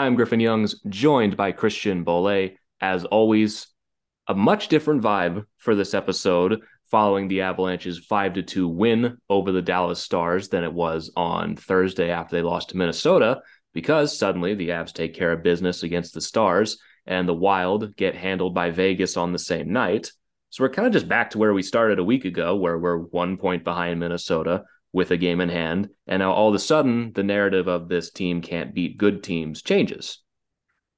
I'm Griffin Youngs, joined by Christian Bolle. As always, a much different vibe for this episode following the Avalanche's 5-2 win over the Dallas Stars than it was on Thursday after they lost to Minnesota, because suddenly the Avs take care of business against the Stars and the Wild get handled by Vegas on the same night. So we're kind of just back to where we started a week ago, where we're 1 point behind Minnesota with a game in hand, and now all of a sudden the narrative of this team can't beat good teams changes.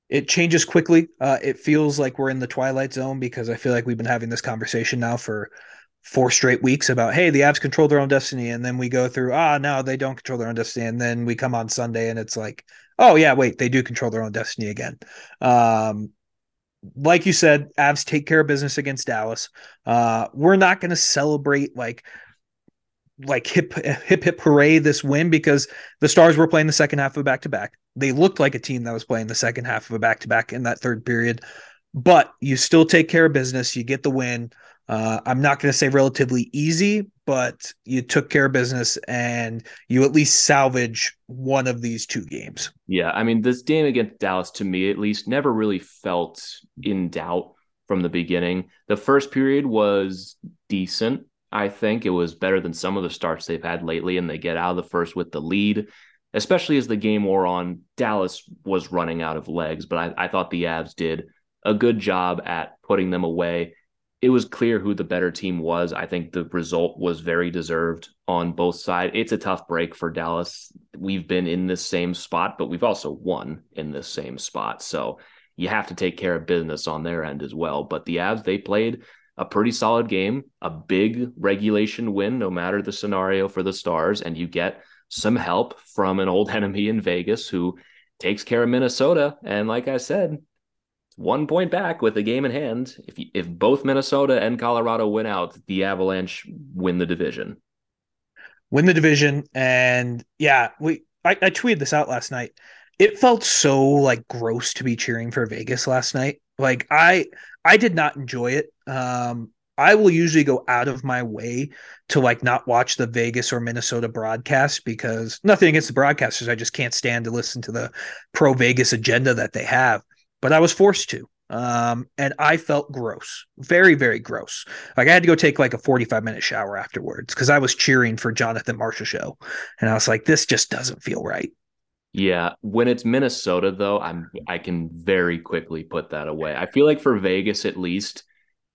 It changes quickly. It feels like we're in the twilight zone, because I feel like we've been having this conversation now for four straight weeks about, hey, the Avs control their own destiny, and then we go through, no, they don't control their own destiny, and then we come on Sunday and it's like, oh yeah, wait, they do control their own destiny again. Like you said, Avs take care of business against Dallas. We're not going to celebrate like hip hooray this win, because the Stars were playing the second half of a back-to-back. They looked like a team that was playing the second half of a back-to-back in that third period, but you still take care of business. You get the win. I'm not going to say relatively easy, but you took care of business and you at least salvage one of these two games. Yeah. I mean, this game against Dallas, to me, at least, never really felt in doubt from the beginning. The first period was decent. I think it was better than some of the starts they've had lately, and they get out of the first with the lead, especially as the game wore on. Dallas was running out of legs, but I thought the Avs did a good job at putting them away. It was clear who the better team was. I think the result was very deserved on both sides. It's a tough break for Dallas. We've been in this same spot, but we've also won in this same spot. So you have to take care of business on their end as well. But the Avs, they played a pretty solid game, a big regulation win, no matter the scenario for the Stars. And you get some help from an old enemy in Vegas who takes care of Minnesota. And like I said, 1 point back with a game in hand. If both Minnesota and Colorado win out, the Avalanche win the division. And yeah, I tweeted this out last night. It felt so like gross to be cheering for Vegas last night. Like I did not enjoy it. I will usually go out of my way to like not watch the Vegas or Minnesota broadcast, because nothing against the broadcasters. I just can't stand to listen to the pro Vegas agenda that they have, but I was forced to. And I felt gross, very, very gross. Like I had to go take like a 45-minute shower afterwards, because I was cheering for Jonathan Marshall show. And I was like, this just doesn't feel right. Yeah, when it's Minnesota, though, I can very quickly put that away. I feel like for Vegas, at least,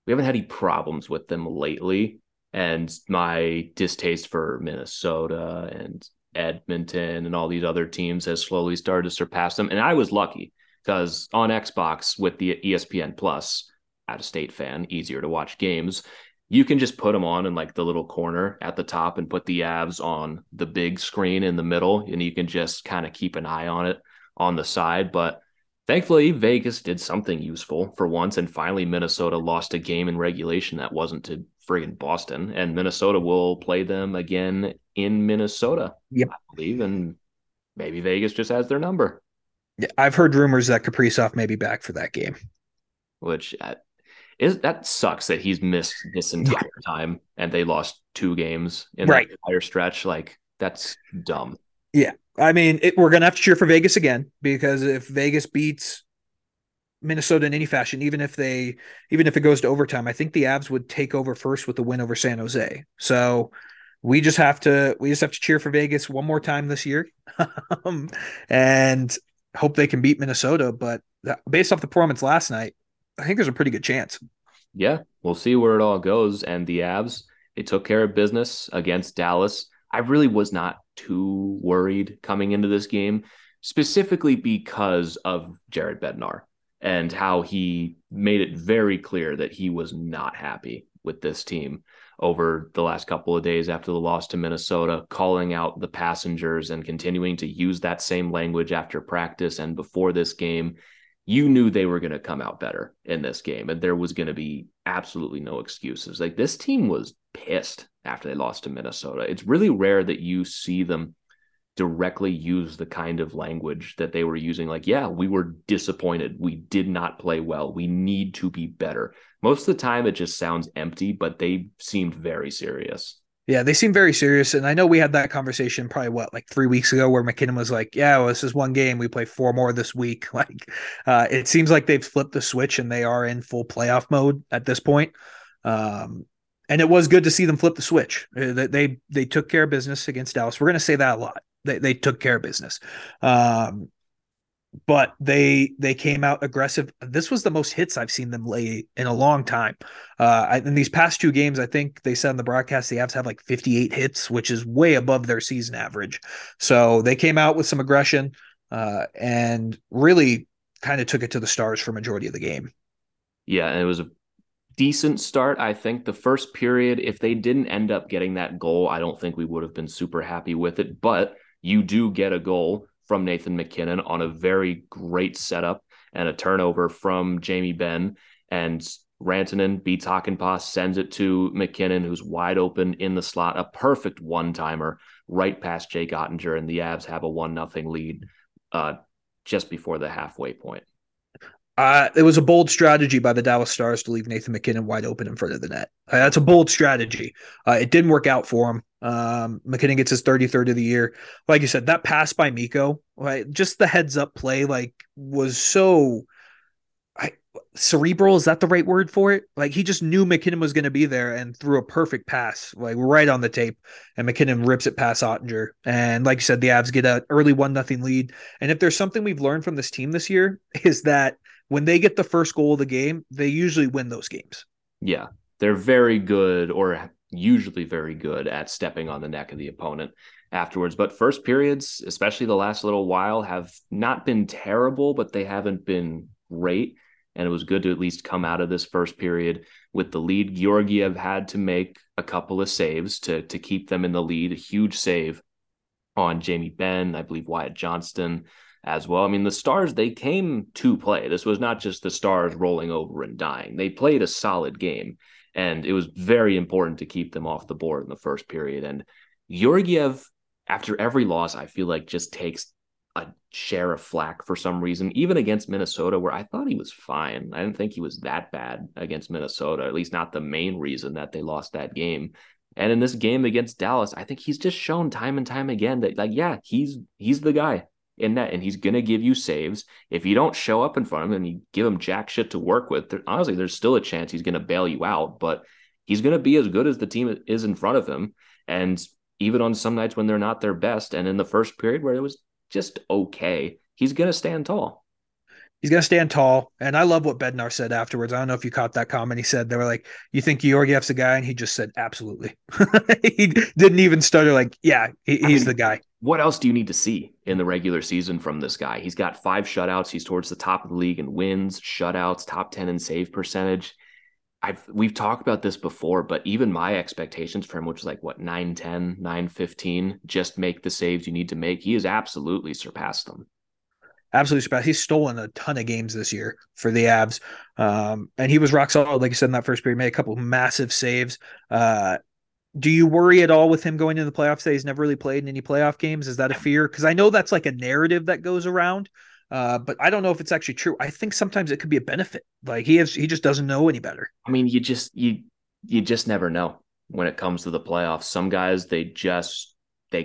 we haven't had any problems with them lately. And my distaste for Minnesota and Edmonton and all these other teams has slowly started to surpass them. And I was lucky, because on Xbox with the ESPN Plus, out-of-state fan, easier to watch games, you can just put them on in like the little corner at the top and put the Avs on the big screen in the middle, and you can just kind of keep an eye on it on the side. But thankfully, Vegas did something useful for once, and finally Minnesota lost a game in regulation that wasn't to friggin' Boston, and Minnesota will play them again in Minnesota, yep, I believe, and maybe Vegas just has their number. Yeah, I've heard rumors that Kaprizov may be back for that game. Which... that sucks that he's missed this entire time, and they lost two games in the entire stretch. Like, that's dumb. Yeah. I mean, we're going to have to cheer for Vegas again, because if Vegas beats Minnesota in any fashion, even if it goes to overtime, I think the Avs would take over first with the win over San Jose. So we just have to cheer for Vegas one more time this year and hope they can beat Minnesota. But based off the performance last night, I think there's a pretty good chance. Yeah, we'll see where it all goes. And the Avs, they took care of business against Dallas. I really was not too worried coming into this game, specifically because of Jared Bednar and how he made it very clear that he was not happy with this team over the last couple of days after the loss to Minnesota, calling out the passengers and continuing to use that same language after practice and before this game. you knew they were going to come out better in this game, and there was going to be absolutely no excuses. Like, this team was pissed after they lost to Minnesota. It's really rare that you see them directly use the kind of language that they were using. Like, yeah, we were disappointed. We did not play well. We need to be better. Most of the time, it just sounds empty, but they seemed very serious. Yeah, they seem very serious, and I know we had that conversation probably, like 3 weeks ago, where McKinnon was like, yeah, well, this is one game. We play four more this week. Like, it seems like they've flipped the switch, and they are in full playoff mode at this point. And it was good to see them flip the switch. They took care of business against Dallas. We're going to say that a lot. They took care of business. But they came out aggressive. This was the most hits I've seen them lay in a long time. In these past two games, I think they said on the broadcast, the Avs have like 58 hits, which is way above their season average. So they came out with some aggression and really kind of took it to the Stars for majority of the game. Yeah, and it was a decent start. I think the first period, if they didn't end up getting that goal, I don't think we would have been super happy with it. But you do get a goal from Nathan McKinnon on a very great setup and a turnover from Jamie Benn, and Rantanen beats Hakanpää, sends it to McKinnon, who's wide open in the slot, a perfect one-timer right past Jake Oettinger, and the Avs have a 1-0 lead just before the halfway point. It was a bold strategy by the Dallas Stars to leave Nathan McKinnon wide open in front of the net. That's a bold strategy. It didn't work out for him. McKinnon gets his 33rd of the year. Like you said, that pass by Mikko, right? Just the heads up play, was so cerebral. Is that the right word for it? He just knew McKinnon was going to be there and threw a perfect pass, right on the tape. And McKinnon rips it past Oettinger. And like you said, the Avs get an early 1-0 lead. And if there's something we've learned from this team this year, is that when they get the first goal of the game, they usually win those games. Yeah, they're very good, or usually very good, at stepping on the neck of the opponent afterwards. But first periods, especially the last little while, have not been terrible, but they haven't been great. And it was good to at least come out of this first period with the lead. Georgiev had to make a couple of saves to keep them in the lead. A huge save on Jamie Benn, I believe Wyatt Johnston as well. I mean, the Stars, they came to play. This was not just the Stars rolling over and dying. They played a solid game, and it was very important to keep them off the board in the first period. And Georgiev, after every loss, I feel like just takes a share of flack for some reason, even against Minnesota, where I thought he was fine. I didn't think he was that bad against Minnesota, at least not the main reason that they lost that game. And in this game against Dallas, I think he's just shown time and time again that, he's the guy in that, and he's going to give you saves. If you don't show up in front of him and you give him jack shit to work with, honestly, there's still a chance he's going to bail you out, but he's going to be as good as the team is in front of him. And even on some nights when they're not their best, and in the first period where it was just okay, he's going to stand tall. He's going to stand tall. And I love what Bednar said afterwards. I don't know if you caught that comment. He said, they were like, you think Georgiev's the guy? And he just said, absolutely. He didn't even stutter. He's the guy. What else do you need to see in the regular season from this guy? He's got 5 shutouts. He's towards the top of the league in wins, shutouts, top 10 in save percentage. We've talked about this before, but even my expectations for him, which is 9-10, 9-15, just make the saves you need to make. He has absolutely surpassed them. Absolutely surpassed. He's stolen a ton of games this year for the Avs. And he was rock solid, like you said, in that first period. Made a couple of massive saves. Do you worry at all with him going into the playoffs that he's never really played in any playoff games? Is that a fear? Because I know that's a narrative that goes around, but I don't know if it's actually true. I think sometimes it could be a benefit. He just doesn't know any better. I mean, you just never know when it comes to the playoffs. Some guys, they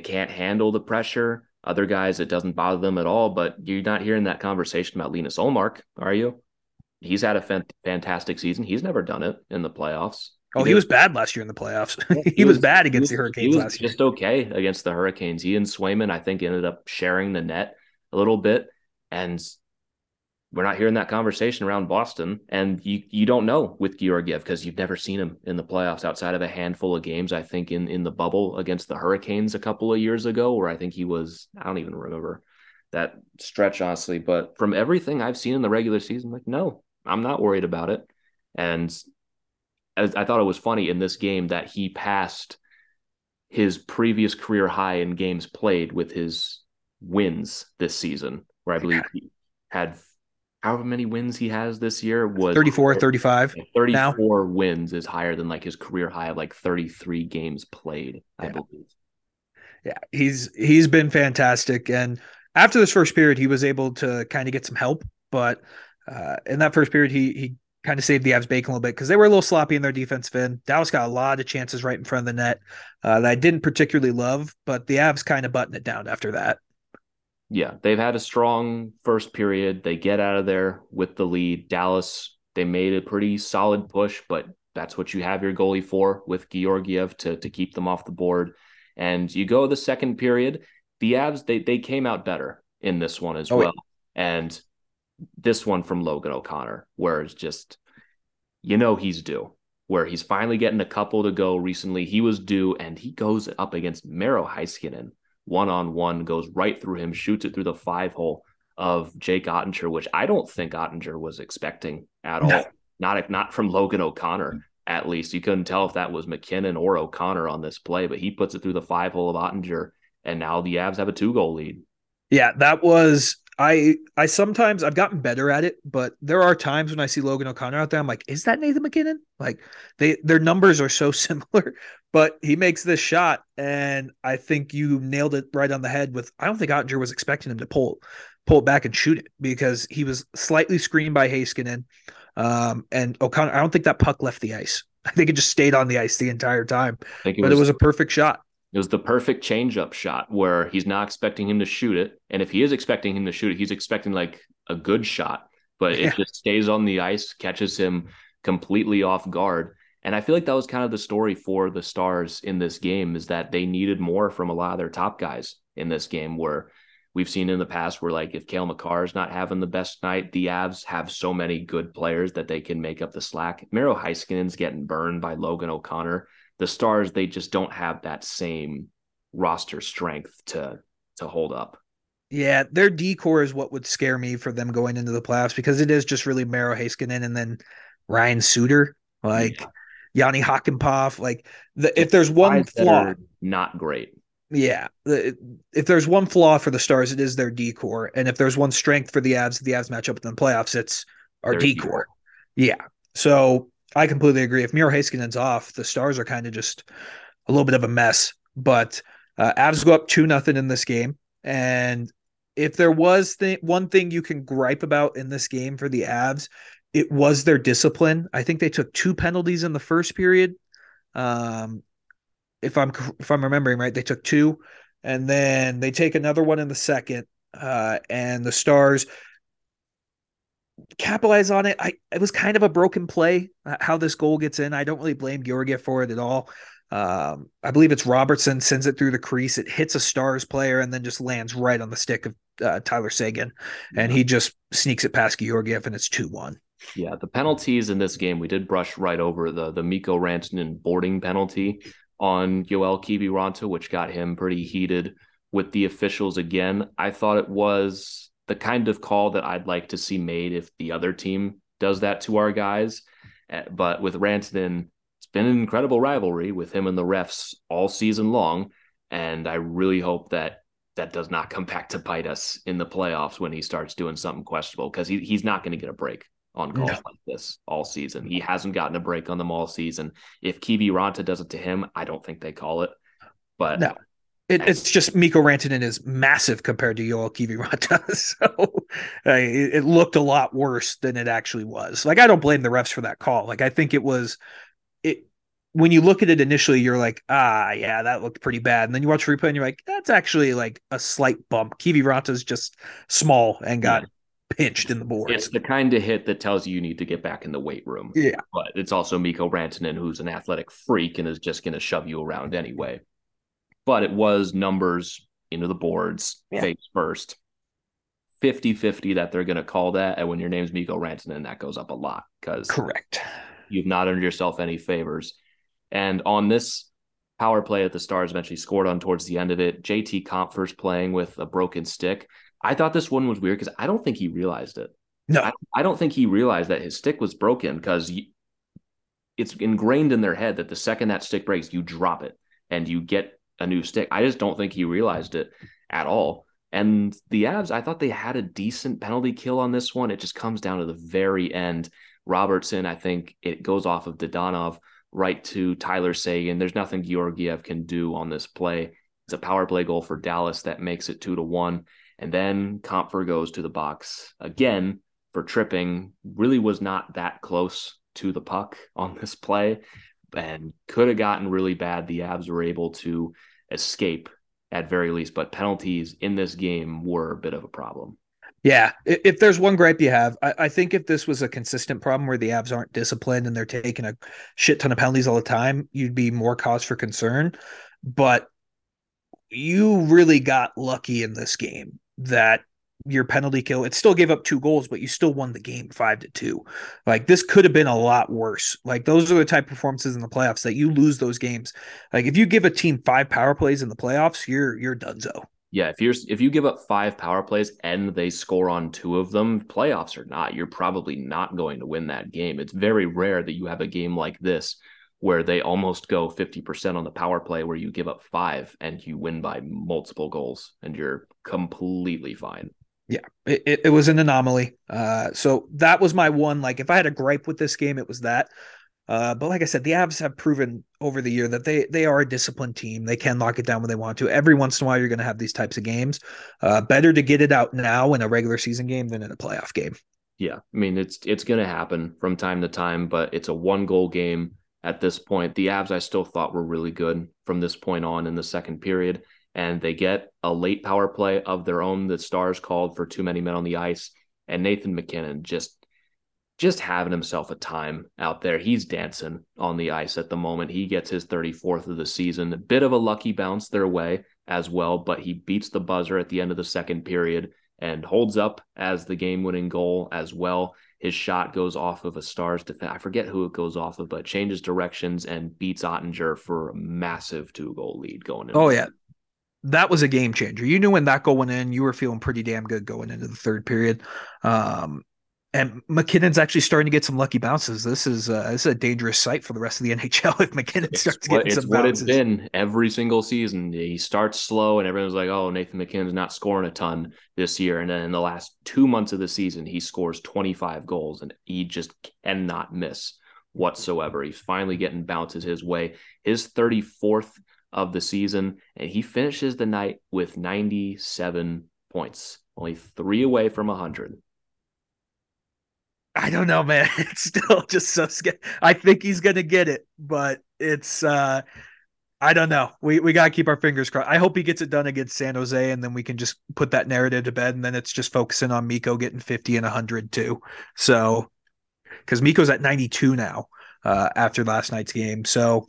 can't handle the pressure. Other guys, it doesn't bother them at all. But you're not hearing that conversation about Linus Ullmark, are you? He's had a fantastic season. He's never done it in the playoffs. Oh, he was bad last year in the playoffs. he was bad against the Hurricanes last year. Just okay against the Hurricanes. He and Swayman, I think, ended up sharing the net a little bit. And we're not hearing that conversation around Boston. And you don't know with Georgiev because you've never seen him in the playoffs outside of a handful of games, I think, in the bubble against the Hurricanes a couple of years ago, where I think he was, I don't even remember that stretch, honestly. But from everything I've seen in the regular season, no, I'm not worried about it. And I thought it was funny in this game that he passed his previous career high in games played with his wins this season, where I believe he had however many wins he has this year was 34, 35. 34 now. Wins is higher than like his career high of like 33 games played, I believe. Yeah, he's been fantastic. And after this first period, he was able to kind of get some help. But in that first period, he kind of saved the Avs bacon a little bit because they were a little sloppy in their defensive end. Dallas got a lot of chances right in front of the net that I didn't particularly love, but the Avs kind of buttoned it down after that. Yeah, they've had a strong first period. They get out of there with the lead. Dallas, they made a pretty solid push, but that's what you have your goalie for with Georgiev to keep them off the board. And you go the second period, the Avs, they came out better in this one as well. Yeah. And this one from Logan O'Connor, where it's just, you know, he's due, where he's finally getting a couple to go recently. He was due, and he goes up against Miro Heiskanen one-on-one, goes right through him, shoots it through the five hole of Jake Oettinger, which I don't think Oettinger was expecting at all. No. Not from Logan O'Connor, at least. You couldn't tell if that was McKinnon or O'Connor on this play, but he puts it through the five hole of Oettinger, and now the Avs have a 2-goal lead. Yeah, that was... I sometimes I've gotten better at it, but there are times when I see Logan O'Connor out there, I'm like, is that Nathan McKinnon? Like their numbers are so similar, but he makes this shot. And I think you nailed it right on the head with, I don't think Oettinger was expecting him to pull it back and shoot it because he was slightly screened by Heiskanen. And O'Connor, I don't think that puck left the ice. I think it just stayed on the ice the entire time, but it was a perfect shot. It was the perfect change-up shot where he's not expecting him to shoot it. And if he is expecting him to shoot it, he's expecting like a good shot, but it just stays on the ice, catches him completely off guard. And I feel like that was kind of the story for the Stars in this game, is that they needed more from a lot of their top guys in this game, where we've seen in the past where like if Cale McCarr's not having the best night, the Avs have so many good players that they can make up the slack. Miro Heiskanen's getting burned by Logan O'Connor. The Stars, they just don't have that same roster strength to hold up. Yeah, their D-core is what would scare me for them going into the playoffs, because it is just really Miro Heiskanen and then Ryan Suter, Yanni Hakanpää. Like if there's one flaw, not great. Yeah, if there's one flaw for the Stars, it is their D-core, and if there's one strength for the Avs match up in the playoffs, it's our D-core. Yeah, so. I completely agree. If Miro Heiskanen's off, the Stars are kind of just a little bit of a mess. But Avs go up 2-0 in this game. And if there was one thing you can gripe about in this game for the Avs, it was their discipline. I think they took 2 penalties in the first period. If I'm remembering right, they took 2. And then they take another one in the second. And the Stars... capitalize on it. It was kind of a broken play how this goal gets in. I don't really blame Georgiev for it at all. I believe it's Robertson sends it through the crease. It hits a Stars player and then just lands right on the stick of Tyler Seguin, and he just sneaks it past Georgiev, and it's 2-1. Yeah, the penalties in this game, we did brush right over the Mikko Rantanen boarding penalty on Yoel Kiviranta, which got him pretty heated with the officials again. I thought it was the kind of call that I'd like to see made if the other team does that to our guys. But with Rantanen, it's been an incredible rivalry with him and the refs all season long. And I really hope that does not come back to bite us in the playoffs when he starts doing something questionable, because he's not going to get a break on calls like this all season. He hasn't gotten a break on them all season. If Kiviranta does it to him, I don't think they call it. But no. It's just Mikko Rantanen is massive compared to Yoel Kiviranta, so it looked a lot worse than it actually was. Like, I don't blame the refs for that call. Like, I think it was when you look at it initially, you're like, yeah, that looked pretty bad, and then you watch replay and you're like, that's actually like a slight bump. Kiviranta's just small and got pinched in the board. It's the kind of hit that tells you need to get back in the weight room. Yeah, but it's also Mikko Rantanen, who's an athletic freak and is just going to shove you around anyway. But it was numbers into the boards, face first, 50-50 that they're going to call that. And when your name's Mikko Rantanen, that goes up a lot, because correct, you've not earned yourself any favors. And on this power play that the Stars eventually scored on towards the end of it, JT Compher's playing with a broken stick. I thought this one was weird because I don't think he realized it. No, I don't think he realized that his stick was broken, because it's ingrained in their head that the second that stick breaks, you drop it and you get a new stick. I just don't think he realized it at all. And the Avs, I thought they had a decent penalty kill on this one. It just comes down to the very end. Robertson, I think it goes off of Dodonov right to Tyler Seguin. There's nothing Georgiev can do on this play. It's a power play goal for Dallas that makes it 2-1. And then Compher goes to the box again for tripping. Really was not that close to the puck on this play and could have gotten really bad. The Avs were able to escape at very least, but penalties in this game were a bit of a problem. Yeah. If there's one gripe you have, I think if this was a consistent problem where the Avs aren't disciplined and they're taking a shit ton of penalties all the time, you'd be more cause for concern, but you really got lucky in this game that your penalty kill, it still gave up 2 goals, but you still won the game 5-2. Like, this could have been a lot worse. Like, those are the type of performances in the playoffs that you lose those games. Like, if you give a team 5 power plays in the playoffs, you're donezo. Yeah, if you give up 5 power plays and they score on 2 of them, playoffs or not, you're probably not going to win that game. It's very rare that you have a game like this where they almost go 50% on the power play where you give up 5 and you win by multiple goals and you're completely fine. Yeah, it was an anomaly. So that was my one. Like, if I had a gripe with this game, it was that. But like I said, the Avs have proven over the year that they are a disciplined team. They can lock it down when they want to. Every once in a while, you're going to have these types of games. Better to get it out now in a regular season game than in a playoff game. Yeah, I mean, it's going to happen from time to time, but it's a 1-goal game at this point. The Avs, I still thought, were really good from this point on in the second period, and they get a late power play of their own. The Stars called for too many men on the ice, and Nathan McKinnon just having himself a time out there. He's dancing on the ice at the moment. He gets his 34th of the season. A bit of a lucky bounce their way as well, but he beats the buzzer at the end of the second period and holds up as the game-winning goal as well. His shot goes off of a Stars defense. I forget who it goes off of, but changes directions and beats Oettinger for a massive 2-goal lead going in. Oh, yeah. That was a game changer. You knew when that goal went in, you were feeling pretty damn good going into the third period. And McKinnon's actually starting to get some lucky bounces. This is a dangerous sight for the rest of the NHL if McKinnon starts getting some bounces. It's what it's been every single season. He starts slow, and everyone's like, oh, Nathan McKinnon's not scoring a ton this year. And then in the last 2 months of the season, he scores 25 goals, and he just cannot miss whatsoever. He's finally getting bounces his way. His 34th of the season, and he finishes the night with 97 points, only 3 away from 100. I don't know, man. It's still just so scary. I think he's going to get it, but it's, I don't know. We got to keep our fingers crossed. I hope he gets it done against San Jose, and then we can just put that narrative to bed, and then it's just focusing on Mikko getting 50 and 100 too. So, because Mikko's at 92 now after last night's game. So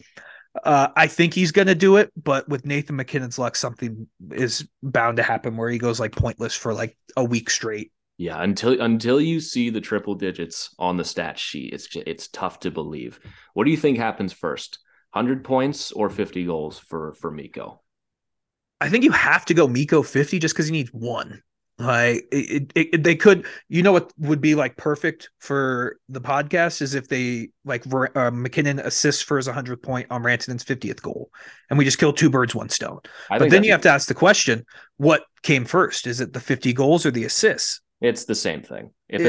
I think he's going to do it, but with Nathan McKinnon's luck, something is bound to happen where he goes like pointless for like a week straight. Yeah, until you see the triple digits on the stat sheet, it's tough to believe. What do you think happens first, 100 points or 50 goals for Mikko? I think you have to go Mikko 50 just because he needs 1. Like they could, you know, what would be like perfect for the podcast is if they like McKinnon assists for his 100th point on Rantanen's 50th goal, and we just kill 2 birds, 1 stone. But then you have to ask the question: what came first? Is it the 50 goals or the assists? It's the same thing. If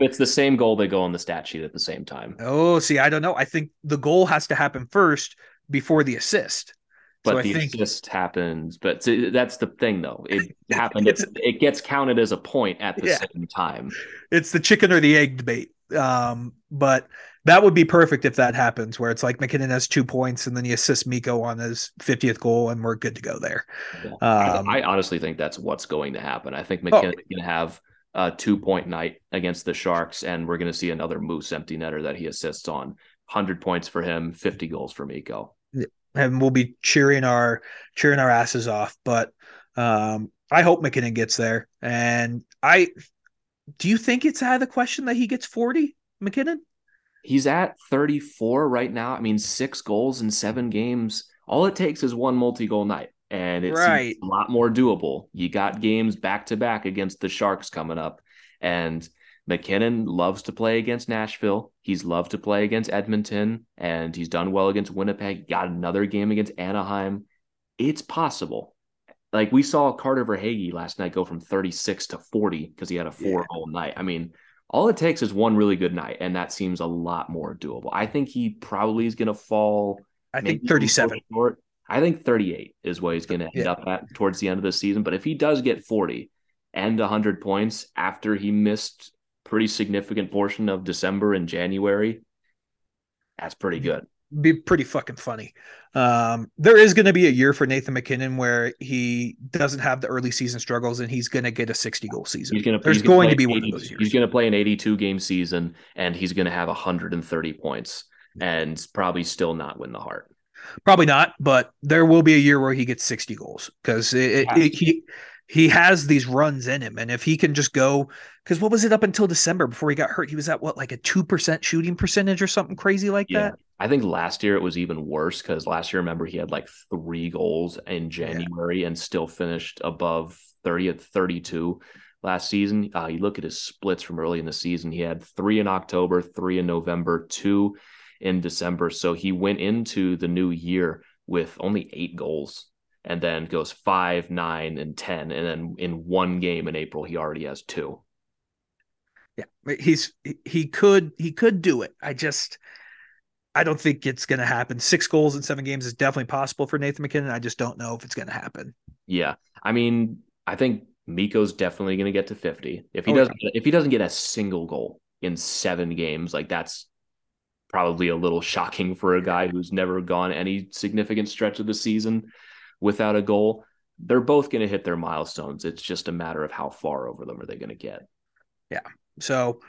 it's the same goal, they go on the stat sheet at the same time. Oh, see, I don't know. I think the goal has to happen first before the assist. But so assist happens. But that's the thing, though. It happened. It gets counted as a point at the same time. It's the chicken or the egg debate. But that would be perfect if that happens, where it's like McKinnon has 2 points and then he assists Mikko on his 50th goal, and we're good to go there. Yeah. I honestly think that's what's going to happen. I think McKinnon is going to have a 2-point night against the Sharks, and we're going to see another Moose empty netter that he assists on. 100 points for him, 50 goals for Mikko. And we'll be cheering our asses off. But I hope McKinnon gets there. And do you think it's out of the question that he gets 40, McKinnon? He's at 34 right now. I mean, 6 goals in 7 games. All it takes is 1 multi-goal night. And it's a lot more doable. You got games back-to-back against the Sharks coming up. And McKinnon loves to play against Nashville. He's loved to play against Edmonton. And he's done well against Winnipeg. Got another game against Anaheim. It's possible. Like, we saw Carter Verhaeghe last night go from 36 to 40 because he had a four-goal night. I mean, all it takes is one really good night, and that seems a lot more doable. I think he probably is going to fall. I think 37. Short. I think 38 is what he's going to end up at towards the end of the season. But if he does get 40 and 100 points after he missed pretty significant portion of December and January, that's pretty good. Be pretty fucking funny. There is going to be a year for Nathan McKinnon where he doesn't have the early season struggles and he's going to get a 60-goal season. There's going to be one of those years. He's going to play an 82-game season and he's going to have 130 points and probably still not win the Hart. Probably not, but there will be a year where he gets 60 goals because he has these runs in him. And if he can just go, because what was it up until December before he got hurt? He was at what, like a 2% shooting percentage or something crazy like that? I think last year it was even worse because last year, remember, he had like 3 goals in January and still finished above 30 at 32 last season. You look at his splits from early in the season. He had 3 in October, 3 in November, 2 in December. So he went into the new year with only 8 goals and then goes 5, 9, and 10. And then in one game in April, he already has 2. Yeah, he could do it. I don't think it's going to happen. 6 goals in 7 games is definitely possible for Nathan McKinnon. I just don't know if it's going to happen. Yeah. I mean, I think Mikko's definitely going to get to 50. If he doesn't get a single goal in 7 games, like that's probably a little shocking for a guy who's never gone any significant stretch of the season without a goal. They're both going to hit their milestones. It's just a matter of how far over them are they going to get. Yeah. So,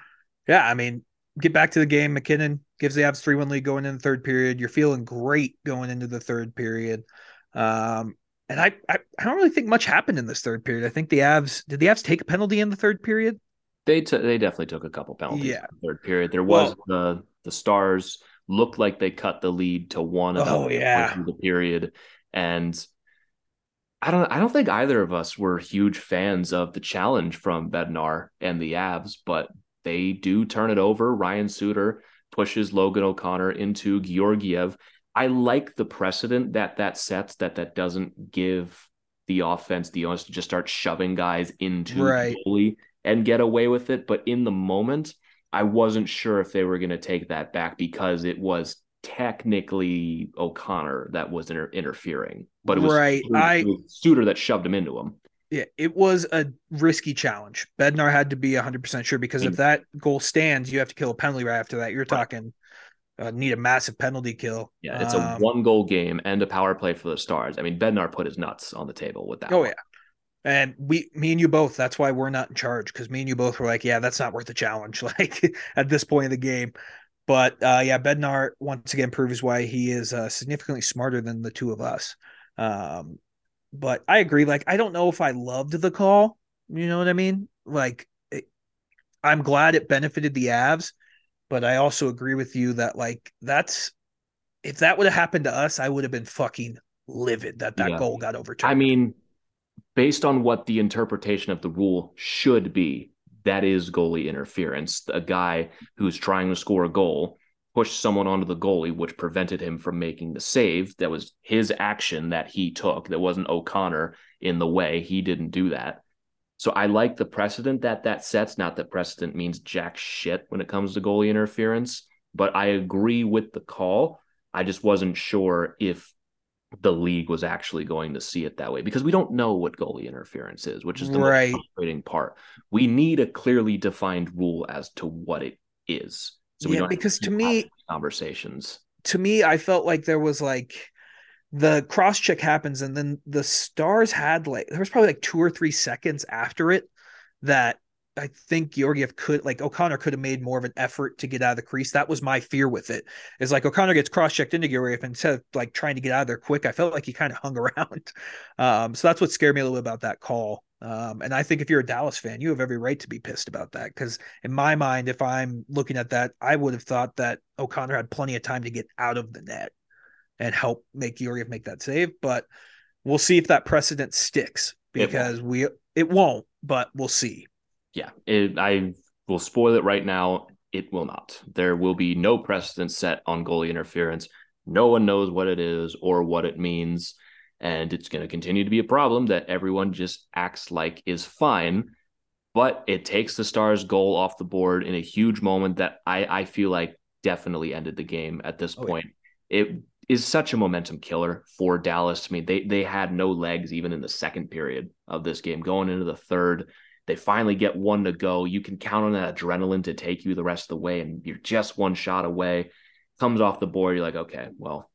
yeah, I mean, get back to the game. McKinnon gives the Avs 3-1 lead going into the third period. You're feeling great going into the third period. And I don't really think much happened in this third period. I think the Avs – did the Avs take a penalty in the third period? They definitely took a couple penalties in the third period. There was the Stars looked like they cut the lead to 1 of the period. And I don't think either of us were huge fans of the challenge from Bednar and the Avs, but they do turn it over. Ryan Suter pushes Logan O'Connor into Georgiev. I like the precedent that sets, that doesn't give the offense the onus to just start shoving guys into the goalie and get away with it. But in the moment, I wasn't sure if they were going to take that back because it was technically O'Connor that was interfering, but it was Suter that shoved him into him. Yeah, it was a risky challenge. Bednar had to be 100% sure because if that goal stands, you have to kill a penalty right after that. You're talking need a massive penalty kill. Yeah, it's a 1-goal game and a power play for the Stars. I mean, Bednar put his nuts on the table with that. Oh, yeah. And me and you both, that's why we're not in charge, because me and you both were like, yeah, that's not worth the challenge, like at this point in the game. But Bednar once again proves why he is significantly smarter than the two of us. But I agree. Like, I don't know if I loved the call. You know what I mean? Like, I'm glad it benefited the Avs, but I also agree with you that, like, if that would have happened to us, I would have been fucking livid that goal got overturned. I mean, based on what the interpretation of the rule should be, that is goalie interference. A guy who's trying to score a goal pushed someone onto the goalie, which prevented him from making the save. That was his action that he took. That wasn't O'Connor in the way. He didn't do that. So I like the precedent that sets. Not that precedent means jack shit when it comes to goalie interference, but I agree with the call. I just wasn't sure if the league was actually going to see it that way because we don't know what goalie interference is, which is the most frustrating part. We need a clearly defined rule as to what it is. So we don't because to me, conversations. To me, I felt like there was like the cross check happens, and then the Stars had like there was probably like 2 or 3 seconds after it that I think Georgiev could like O'Connor could have made more of an effort to get out of the crease. That was my fear with it. It's like O'Connor gets cross-checked into Georgiev instead of like trying to get out of there quick. I felt like he kind of hung around. So that's what scared me a little bit about that call. And I think if you're a Dallas fan, you have every right to be pissed about that. Cause in my mind, if I'm looking at that, I would have thought that O'Connor had plenty of time to get out of the net and help make Georgiev make that save. But we'll see if that precedent sticks because it won't, but we'll see. Yeah, I will spoil it right now. It will not. There will be no precedent set on goalie interference. No one knows what it is or what it means. And it's going to continue to be a problem that everyone just acts like is fine. But it takes the Stars' goal off the board in a huge moment that I feel like definitely ended the game at this point. Yeah. It is such a momentum killer for Dallas. I mean, they had no legs even in the second period of this game. Going into the third, they finally get one to go. You can count on that adrenaline to take you the rest of the way, and you're just one shot away. Comes off the board, you're like, okay, well,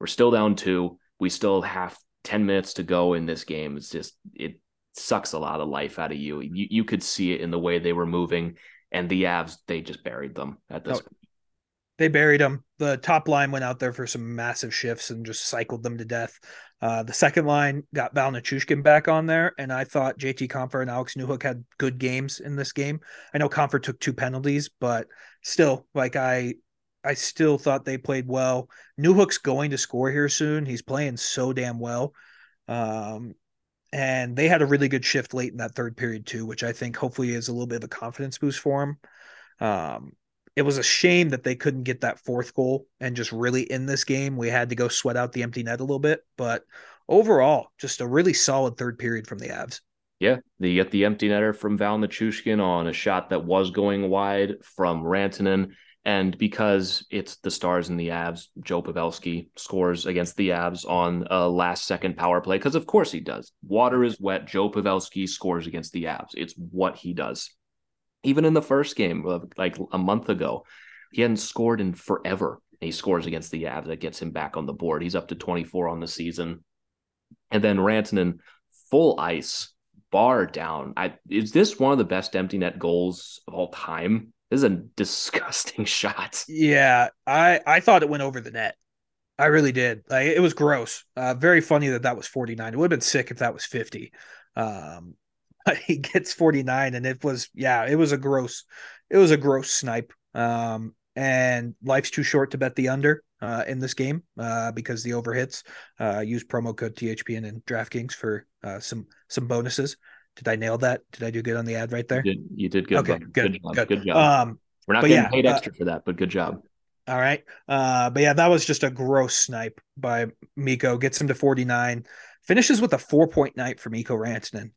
we're still down two. We still have 10 minutes to go in this game. It's just, it sucks a lot of life out of you. You could see it in the way they were moving, and the Avs, they just buried them at this point. They buried them. The top line went out there for some massive shifts and just cycled them to death. The second line got Balnichushkin back on there, and I thought JT Compher and Alex Newhook had good games in this game. I know Compher took two penalties, but still, like, I still thought they played well. Newhook's going to score here soon. He's playing so damn well. And they had a really good shift late in that third period too, which I think hopefully is a little bit of a confidence boost for him. It was a shame that they couldn't get that fourth goal and just really end this game. We had to go sweat out the empty net a little bit, but overall, just a really solid third period from the Avs. Yeah, they get the empty netter from Valnichushkin on a shot that was going wide from Rantanen. And because it's the Stars and the Avs, Joe Pavelski scores against the Avs on a last-second power play, because of course he does. Water is wet. Joe Pavelski scores against the Avs. It's what he does. Even in the first game, like a month ago, he hadn't scored in forever. He scores against the Avs. That gets him back on the board. He's up to 24 on the season. And then Rantanen, full ice, bar down. Is this one of the best empty net goals of all time? This is a disgusting shot. Yeah, I thought it went over the net. I really did. It was gross. Very funny that was 49. It would have been sick if that was 50. But he gets 49, and it was a gross snipe. And life's too short to bet the under in this game because the over hits. Use promo code THPN and DraftKings for some bonuses. Did I nail that? Did I do good on the ad right there? You did good. Okay, good job. We're not getting paid extra for that, but good job. All right. But yeah, that was just a gross snipe by Mikko. Gets him to 49. Finishes with a 4-point night for Mikko Rantanen.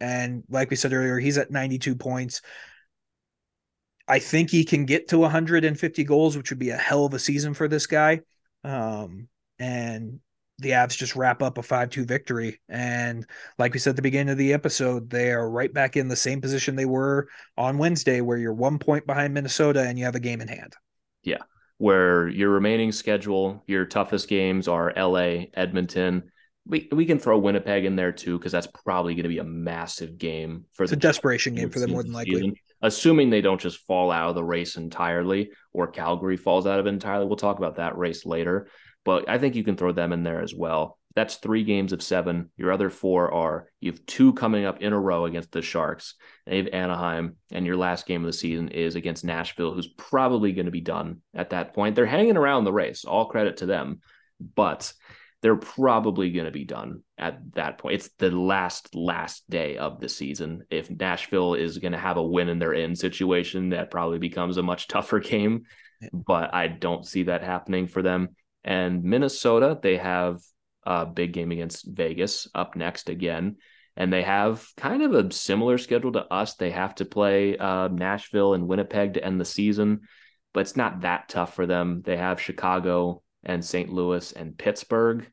And like we said earlier, he's at 92 points. I think he can get to 150 goals, which would be a hell of a season for this guy. And the Avs just wrap up a 5-2 victory. And like we said at the beginning of the episode, they are right back in the same position they were on Wednesday, where you're 1 point behind Minnesota and you have a game in hand. Yeah, where your remaining schedule, your toughest games are LA, Edmonton. We can throw Winnipeg in there too, because that's probably going to be a massive game. It's a desperation game for them, more than likely. Assuming they don't just fall out of the race entirely, or Calgary falls out of it entirely. We'll talk about that race later. But I think you can throw them in there as well. That's 3 games of 7. Your other 4 are, you have 2 coming up in a row against the Sharks. They have Anaheim, and your last game of the season is against Nashville, who's probably going to be done at that point. They're hanging around the race, all credit to them, but they're probably going to be done at that point. It's the last day of the season. If Nashville is going to have a win in their end situation, that probably becomes a much tougher game, but I don't see that happening for them. And Minnesota, they have a big game against Vegas up next again. And they have kind of a similar schedule to us. They have to play Nashville and Winnipeg to end the season, but it's not that tough for them. They have Chicago and St. Louis and Pittsburgh.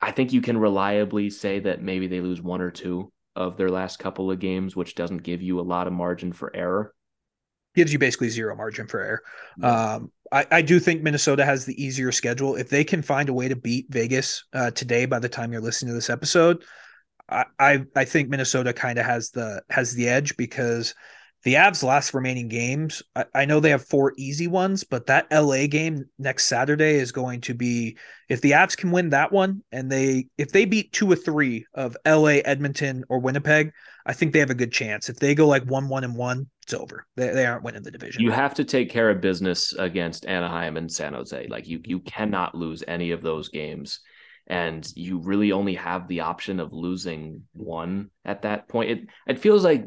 I think you can reliably say that maybe they lose 1 or 2 of their last couple of games, which doesn't give you a lot of margin for error. Gives you basically zero margin for error. I do think Minnesota has the easier schedule. If they can find a way to beat Vegas today, by the time you're listening to this episode, I think Minnesota kind of has the edge, because the Avs' last remaining games, I know they have 4 easy ones, but that LA game next Saturday is going to be, if the Avs can win that one, and if they beat 2 or 3 of LA, Edmonton, or Winnipeg, I think they have a good chance. If they go like 1-1-1, it's over. They aren't winning the division. You have to take care of business against Anaheim and San Jose. Like you cannot lose any of those games. And you really only have the option of losing 1 at that point. It feels like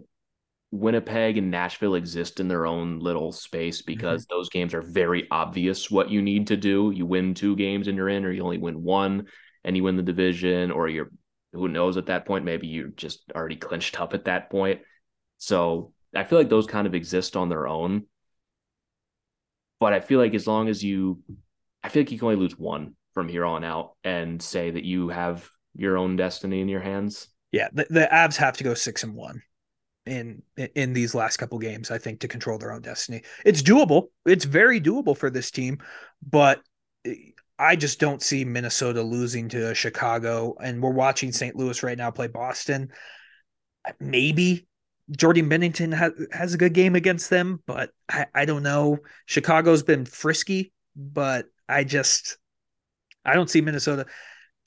Winnipeg and Nashville exist in their own little space, because those games are very obvious what you need to do. You win 2 games and you're in, or you only win 1. and you win the division, or you're, who knows at that point, maybe you're just already clinched up at that point. So I feel like those kind of exist on their own. But I feel like as long as you, I feel like you can only lose one from here on out and say that you have your own destiny in your hands. Yeah, the Avs have to go 6-1 in these last couple games, I think, to control their own destiny. It's doable. It's very doable for this team, but I just don't see Minnesota losing to Chicago, and we're watching St. Louis right now play Boston. Maybe Jordan Binnington has a good game against them, but I don't know. Chicago's been frisky, but I don't see Minnesota.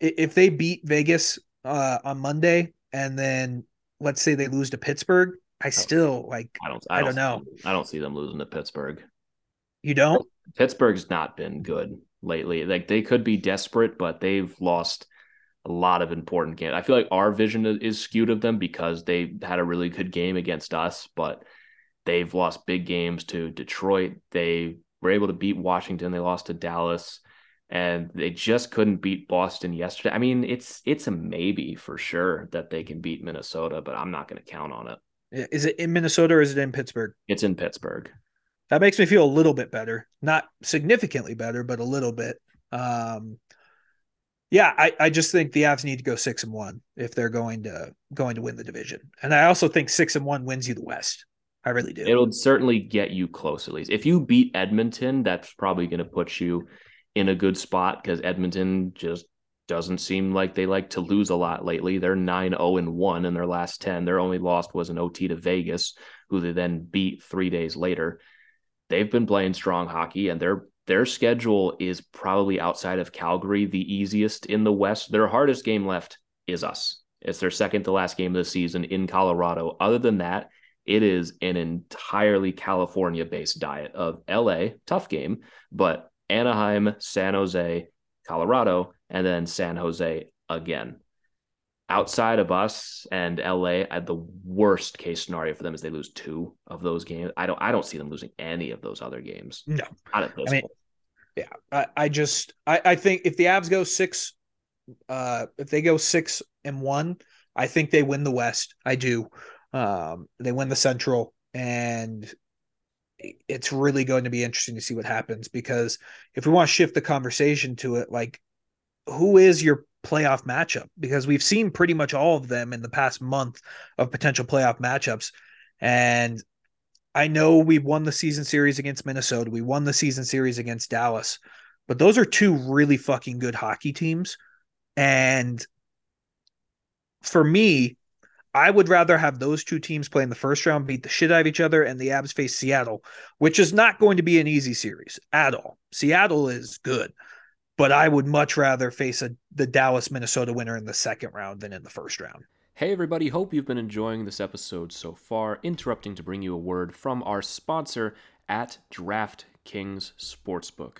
If they beat Vegas on Monday, and then let's say they lose to Pittsburgh, I don't know. I don't see them losing to Pittsburgh. You don't? Pittsburgh's not been good lately. Like, they could be desperate, but they've lost a lot of important games. I feel like our vision is skewed of them because they had a really good game against us, but they've lost big games to Detroit. They were able to beat Washington. They lost to Dallas, and they just couldn't beat Boston yesterday. I mean, it's a maybe for sure that they can beat Minnesota, but I'm not going to count on it. Is it in Minnesota or is it in Pittsburgh? It's in Pittsburgh. That makes me feel a little bit better, not significantly better, but a little bit. Yeah, I just think the Avs need to go 6-1 if they're going to win the division. And I also think 6-1 wins you the West. I really do. It'll certainly get you close, at least. If you beat Edmonton, that's probably going to put you in a good spot because Edmonton just doesn't seem like they like to lose a lot lately. They're 9-0-1 in their last 10. Their only loss was an OT to Vegas, who they then beat 3 days later. They've been playing strong hockey, and their schedule is probably outside of Calgary the easiest in the West. Their hardest game left is us. It's their second to last game of the season in Colorado. Other than that, it is an entirely California-based diet of LA, tough game, but Anaheim, San Jose, Colorado, and then San Jose again. Outside of us and LA, the worst case scenario for them is they lose two of those games. I don't see them losing any of those other games. No, not at this point. Yeah, I think if the Avs go 6-1, I think they win the West. I do. They win the Central, and it's really going to be interesting to see what happens, because if we want to shift the conversation to it, like, who is your playoff matchup? Because we've seen pretty much all of them in the past month of potential playoff matchups. And I know we won the season series against Minnesota. We won the season series against Dallas, but those are two really fucking good hockey teams. And for me, I would rather have those two teams play in the first round, beat the shit out of each other, and the Avs face Seattle, which is not going to be an easy series at all. Seattle is good. But I would much rather face the Dallas-Minnesota winner in the second round than in the first round. Hey, everybody. Hope you've been enjoying this episode so far. Interrupting to bring you a word from our sponsor at DraftKings Sportsbook.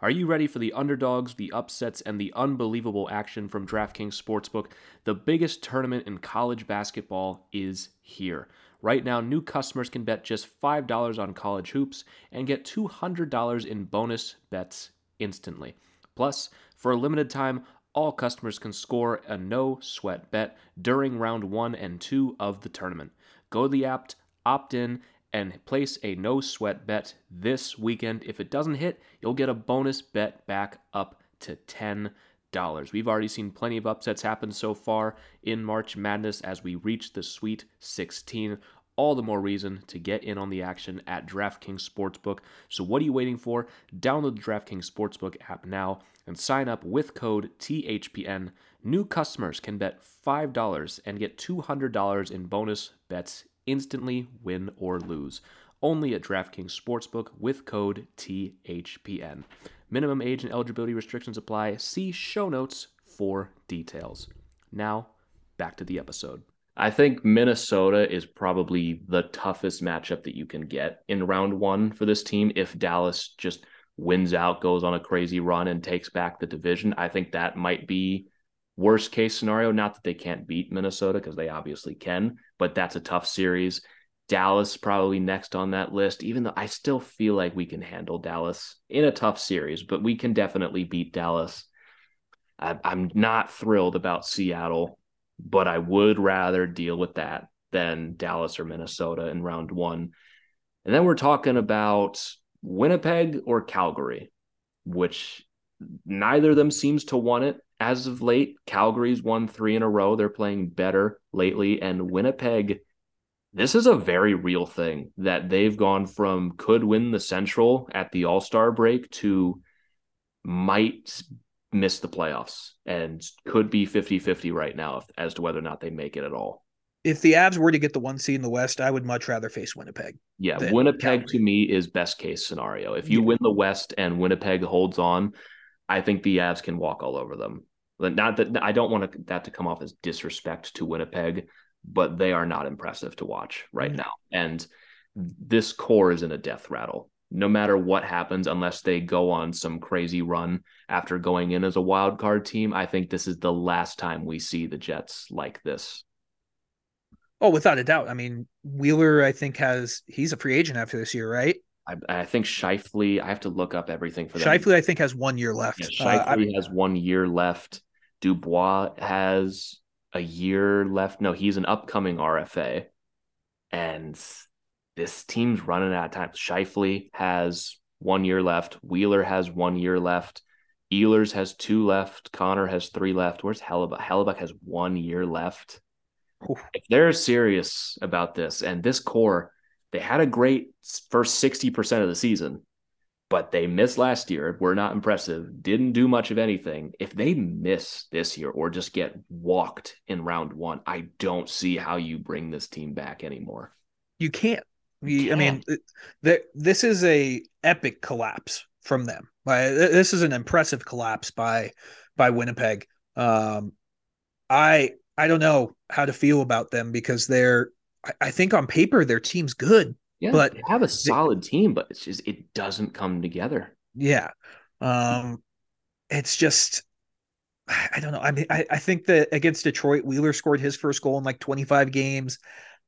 Are you ready for the underdogs, the upsets, and the unbelievable action from DraftKings Sportsbook? The biggest tournament in college basketball is here. Right now, new customers can bet just $5 on college hoops and get $200 in bonus bets instantly. Plus, for a limited time, all customers can score a no-sweat bet during round 1 and 2 of the tournament. Go to the app, opt in, and place a no-sweat bet this weekend. If it doesn't hit, you'll get a bonus bet back up to $10. We've already seen plenty of upsets happen so far in March Madness as we reach the Sweet 16. All the more reason to get in on the action at DraftKings Sportsbook. So what are you waiting for? Download the DraftKings Sportsbook app now and sign up with code THPN. New customers can bet $5 and get $200 in bonus bets instantly, win or lose. Only at DraftKings Sportsbook with code THPN. Minimum age and eligibility restrictions apply. See show notes for details. Now, back to the episode. I think Minnesota is probably the toughest matchup that you can get in round 1 for this team. If Dallas just wins out, goes on a crazy run, and takes back the division, I think that might be worst case scenario. Not that they can't beat Minnesota, because they obviously can, but that's a tough series. Dallas probably next on that list, even though I still feel like we can handle Dallas in a tough series, but we can definitely beat Dallas. I'm not thrilled about Seattle, but I would rather deal with that than Dallas or Minnesota in round one. And then we're talking about Winnipeg or Calgary, which neither of them seems to want it as of late. Calgary's won 3 in a row. They're playing better lately. And Winnipeg, this is a very real thing that they've gone from could win the Central at the All-Star break to might miss the playoffs and could be 50-50 right now as to whether or not they make it at all. If the Avs were to get the one seed in the West, I would much rather face Winnipeg. Yeah, Winnipeg to me is best case scenario. If you win the West and Winnipeg holds on, I think the Avs can walk all over them. Not that I don't want that to come off as disrespect to Winnipeg, but they are not impressive to watch right now. And this core is in a death rattle. No matter what happens, unless they go on some crazy run after going in as a wild card team, I think this is the last time we see the Jets like this. Oh, without a doubt. I mean, Wheeler, I think, he's a free agent after this year, right? I think Scheifele, I have to look up everything for that. Scheifele, I think, has 1 year left. Yeah, Scheifele has 1 year left. Dubois has a year left. No, he's an upcoming RFA. And this team's running out of time. Scheifele has 1 year left. Wheeler has 1 year left. Ehlers has 2 left. Connor has 3 left. Where's Hellebuck? Hellebuck has 1 year left. If they're serious about this, and this core, they had a great first 60% of the season, but they missed last year, were not impressive, didn't do much of anything. If they miss this year or just get walked in round one, I don't see how you bring this team back anymore. You can't. I mean, this is a epic collapse from them. This is an impressive collapse by Winnipeg. I don't know how to feel about them because I think on paper, their team's good. Yeah, but they have a solid team, but it's just, it doesn't come together. Yeah. It's just, I don't know. I mean, I think that against Detroit, Wheeler scored his first goal in like 25 games.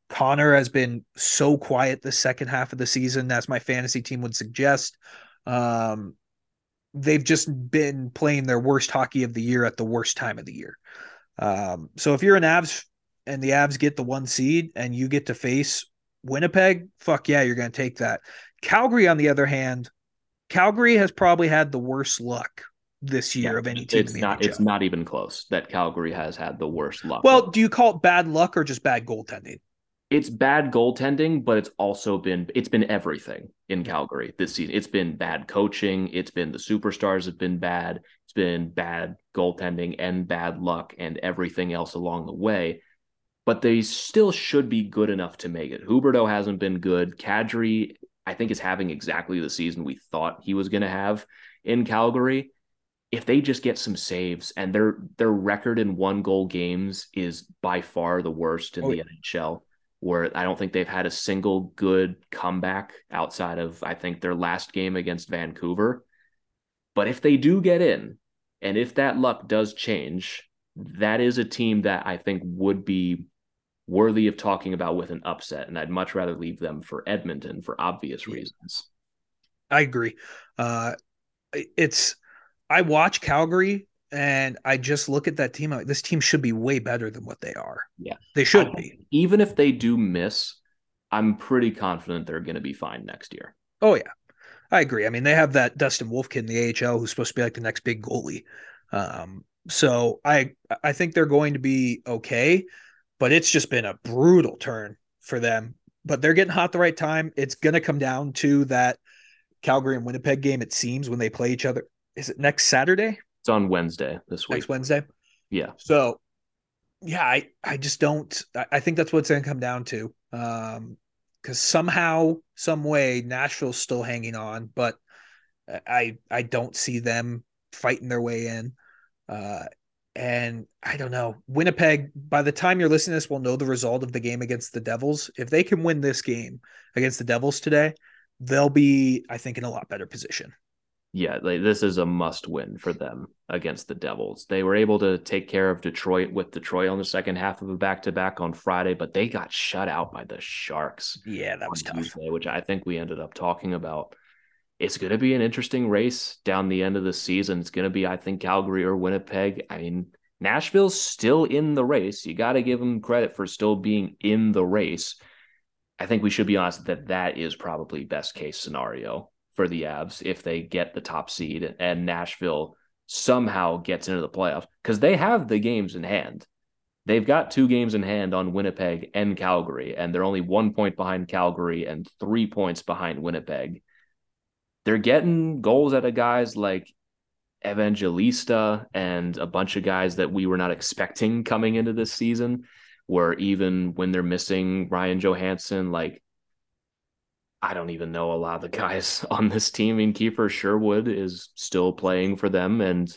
Connor has been so quiet the second half of the season, as my fantasy team would suggest. They've just been playing their worst hockey of the year at the worst time of the year. So if you're an Avs and the Avs get the one seed and you get to face Winnipeg, fuck yeah, you're going to take that. Calgary, on the other hand, Calgary has probably had the worst luck this year of any team. It's not even close that Calgary has had the worst luck. Well, do you call it bad luck or just bad goaltending? It's bad goaltending, but it's also been everything in Calgary this season. It's been bad coaching. It's been the superstars have been bad. It's been bad goaltending and bad luck and everything else along the way. But they still should be good enough to make it. Huberdeau hasn't been good. Kadri, I think, is having exactly the season we thought he was going to have in Calgary. If they just get some saves, and their record in one-goal games is by far the worst in the NHL. Where I don't think they've had a single good comeback outside of, I think, their last game against Vancouver. But if they do get in, and if that luck does change, that is a team that I think would be worthy of talking about with an upset, and I'd much rather leave them for Edmonton for obvious reasons. I agree. I watch Calgary, and I just look at that team. I'm like, this team should be way better than what they are. Yeah, they should be. Even if they do miss, I'm pretty confident they're going to be fine next year. Oh, yeah. I agree. I mean, they have that Dustin Wolfkin in the AHL who's supposed to be like the next big goalie. So I think they're going to be okay, but it's just been a brutal turn for them. But they're getting hot the right time. It's going to come down to that Calgary and Winnipeg game, it seems, when they play each other. Is it next Saturday? It's on Wednesday this week. Next Wednesday? Yeah. So, yeah, I just don't – I think that's what it's going to come down to because somehow, some way, Nashville's still hanging on, but I don't see them fighting their way in. And I don't know. Winnipeg, by the time you're listening to this, will know the result of the game against the Devils. If they can win this game against the Devils today, they'll be, I think, in a lot better position. Yeah, this is a must-win for them against the Devils. They were able to take care of Detroit with Detroit on the second half of a back-to-back on Friday, but they got shut out by the Sharks. Yeah, that was tough. Tuesday, which I think we ended up talking about. It's going to be an interesting race down the end of the season. It's going to be, I think, Calgary or Winnipeg. I mean, Nashville's still in the race. You got to give them credit for still being in the race. I think we should be honest that that is probably best case scenario for the Avs if they get the top seed and Nashville somehow gets into the playoffs, because they have the games in hand. They've got 2 games in hand on Winnipeg and Calgary, and they're only 1 point behind Calgary and 3 points behind Winnipeg. They're getting goals out of guys like Evangelista and a bunch of guys that we were not expecting coming into this season, where even when they're missing Ryan Johansson, like, I don't even know a lot of the guys on this team. I mean, Kiefer Sherwood is still playing for them. And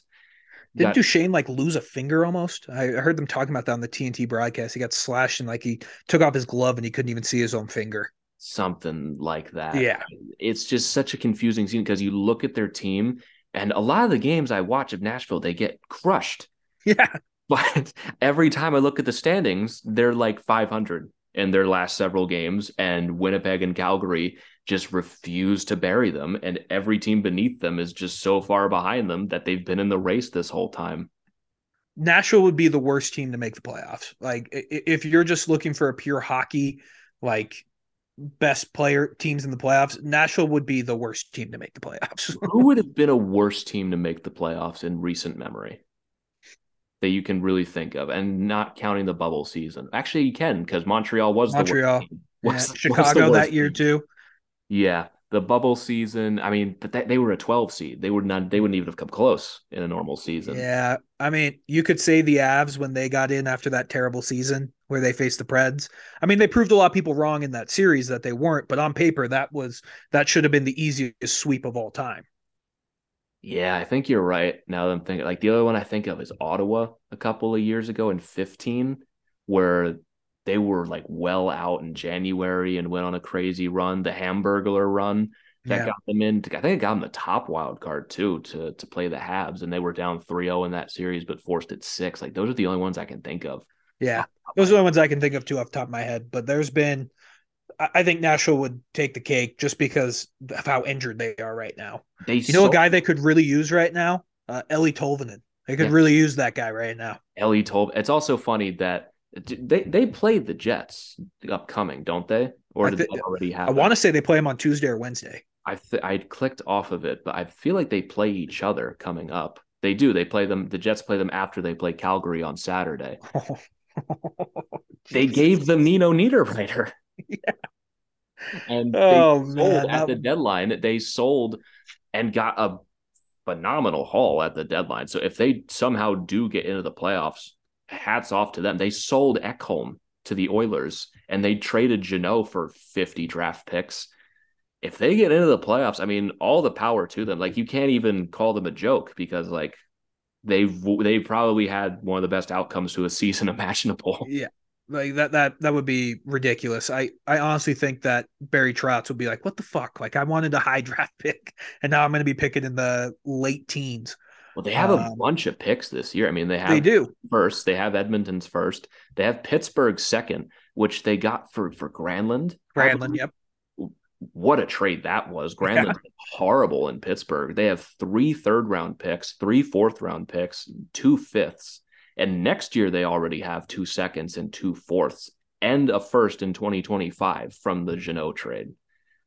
didn't Duchesne like lose a finger almost? I heard them talking about that on the TNT broadcast. He got slashed and like he took off his glove and he couldn't even see his own finger. Something like that. Yeah. It's just such a confusing scene because you look at their team and a lot of the games I watch of Nashville, they get crushed. Yeah. But every time I look at the standings, they're like 500 in their last several games, and Winnipeg and Calgary just refuse to bury them. And every team beneath them is just so far behind them that they've been in the race this whole time. Nashville would be the worst team to make the playoffs. Like if you're just looking for a pure hockey, like, best player teams in the playoffs, Nashville would be the worst team to make the playoffs. Who would have been a worse team to make the playoffs in recent memory that you can really think of? And not counting the bubble season. Actually, you can, because Montreal was the worst team. Yeah, Chicago that year too. Yeah, the bubble season. I mean, but they were a 12 seed. They wouldn't even have come close in a normal season. Yeah, I mean, you could say the Avs when they got in after that terrible season where they faced the Preds. I mean, they proved a lot of people wrong in that series that they weren't, but on paper, that should have been the easiest sweep of all time. Yeah, I think you're right. Now that I'm thinking, like, the other one I think of is Ottawa a couple of years ago in 2015, where they were like well out in January and went on a crazy run, the Hamburglar run that got them in. I think it got them the top wild card too to play the Habs, and they were down 3-0 in that series, but forced it 6. Like, those are the only ones I can think of. Yeah, those are the ones I can think of too off the top of my head. But there's been, I think Nashville would take the cake just because of how injured they are right now. A guy they could really use right now? Ellie Tolvanen. They could really use that guy right now. Ellie Tolvanen. It's also funny that they play the Jets upcoming, don't they? Or did they already have? I want to say they play them on Tuesday or Wednesday. I clicked off of it, but I feel like they play each other coming up. They do. They play them. The Jets play them after they play Calgary on Saturday. They gave them Nino Niederreiter. Yeah. And the deadline, they sold and got a phenomenal haul at the deadline. So if they somehow do get into the playoffs, hats off to them. They sold Ekholm to the Oilers and they traded Geno for 50 draft picks. If they get into the playoffs, I mean, all the power to them. Like, you can't even call them a joke, because like they probably had one of the best outcomes to a season imaginable. Yeah. Like that would be ridiculous. I honestly think that Barry Trotz would be like, what the fuck? Like, I wanted a high draft pick and now I'm going to be picking in the late teens. Well, they have a bunch of picks this year. I mean, they do first. They have Edmonton's first. They have Pittsburgh's second, which they got for Granlund. Granlund, yep. What a trade that was. Granlund's horrible in Pittsburgh. They have 3 third-round picks, 3 fourth-round picks, 2 fifths. And next year, they already have 2 seconds and 2 fourths and a first in 2025 from the Geno trade.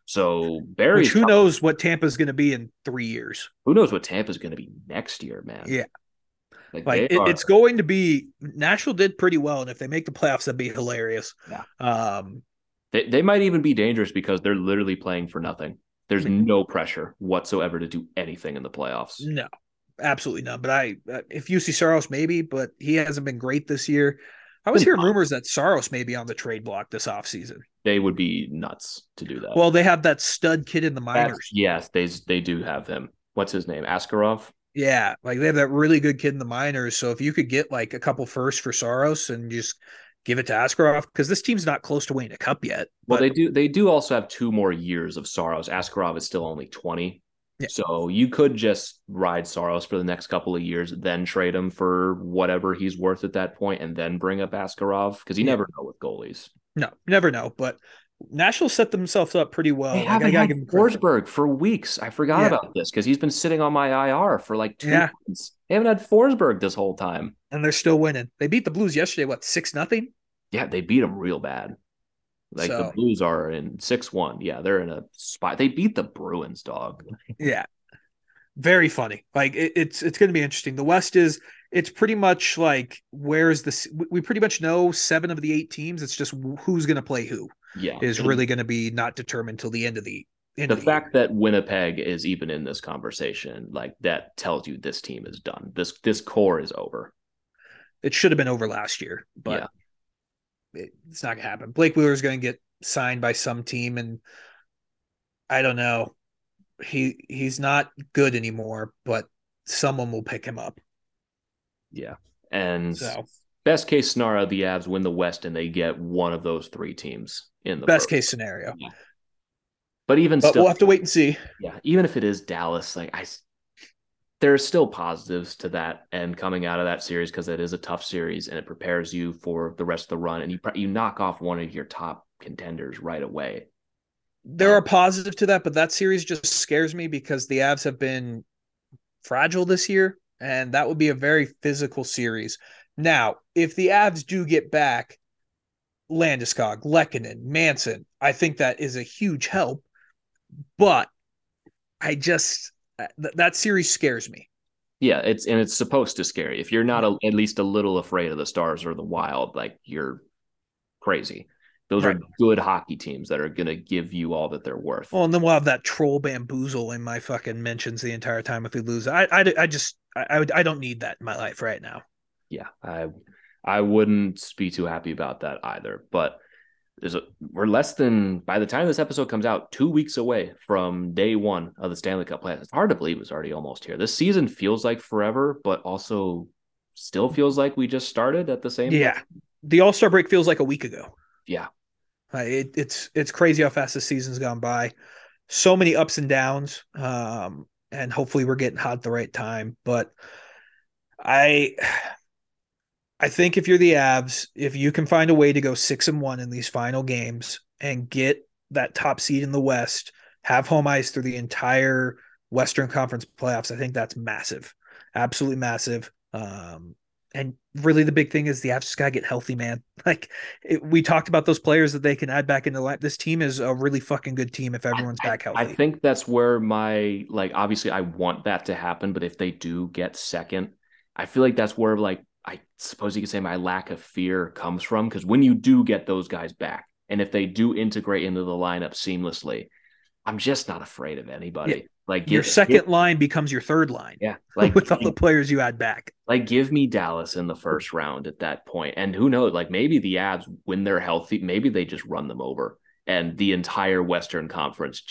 So Barry, who knows what Tampa's going to be in 3 years? Who knows what Tampa's going to be next year, man? Yeah. Like it's going to be, Nashville did pretty well. And if they make the playoffs, that'd be hilarious. Yeah. They might even be dangerous because they're literally playing for nothing. There's no pressure whatsoever to do anything in the playoffs. No. Absolutely not. But if UC Saros, maybe, but he hasn't been great this year. I was hearing rumors that Saros may be on the trade block this offseason. They would be nuts to do that. Well, they have that stud kid in the minors. Yes, they do have him. What's his name? Askarov? Yeah, like they have that really good kid in the minors. So if you could get like a couple firsts for Saros and just give it to Askarov, because this team's not close to winning a cup yet. Well, they do also have 2 more years of Saros. Askarov is still only 20. Yeah. So you could just ride Saros for the next couple of years, then trade him for whatever he's worth at that point, and then bring up Askarov, because you never know with goalies. No, never know. But Nashville set themselves up pretty well. They haven't had Forsberg for weeks. I forgot about this because he's been sitting on my IR for like 2 months. They haven't had Forsberg this whole time. And they're still winning. They beat the Blues yesterday, what, 6-0? Yeah, they beat them real bad. Like the Blues are in 6-1. Yeah, they're in a spot. They beat the Bruins, dog. Yeah. Very funny. Like it's going to be interesting. The West is it's pretty much like where's this? We pretty much know 7 of the 8 teams. It's just who's going to play who. Yeah, is really going to be not determined till the end of the end. The fact that Winnipeg is even in this conversation, like that tells you this team is done. This core is over. It should have been over last year, but it's not going to happen. Blake Wheeler is going to get signed by some team, and I don't know. He's not good anymore, but someone will pick him up. Yeah. And so, best case scenario, the Avs win the West and they get one of those 3 teams in the best case scenario. Yeah. But we'll have to wait and see. Yeah. Even if it is Dallas, like there are still positives to that and coming out of that series, because it is a tough series and it prepares you for the rest of the run. And you knock off one of your top contenders right away. There are positives to that, but that series just scares me because the Avs have been fragile this year, and that would be a very physical series. Now, if the Avs do get back Landeskog, Lehkonen, Manson, I think that is a huge help, but I just that series scares me. Yeah, it's supposed to scare you. If you're not at least a little afraid of the Stars or the Wild, like you're crazy. Those are good hockey teams that are going to give you all that they're worth. Well, and then we'll have that troll bamboozle in my fucking mentions the entire time if we lose. I don't need that in my life right now. Yeah, I wouldn't be too happy about that either. But we're less than, by the time this episode comes out, 2 weeks away from day one of the Stanley Cup playoffs. It's hard to believe it's already almost here. This season feels like forever, but also still feels like we just started at the same time. The All-Star break feels like a week ago. Yeah. It's crazy how fast this season's gone by. So many ups and downs, and hopefully we're getting hot at the right time. But I think if you're the Avs, if you can find a way to go 6-1 in these final games and get that top seed in the West, have home ice through the entire Western Conference playoffs, I think that's massive, absolutely massive. And really the big thing is the Avs just got to get healthy, man. Like we talked about those players that they can add back into life. This team is a really fucking good team if everyone's back healthy. I think that's where obviously I want that to happen, but if they do get second, I feel like that's where I suppose you could say my lack of fear comes from. Because when you do get those guys back and if they do integrate into the lineup seamlessly, I'm just not afraid of anybody. Yeah. Like your second line becomes your third line. Yeah. Like with all the players you add back. Like give me Dallas in the first round at that point. And who knows, like maybe the Avs when they're healthy, maybe they just run them over and the entire Western Conference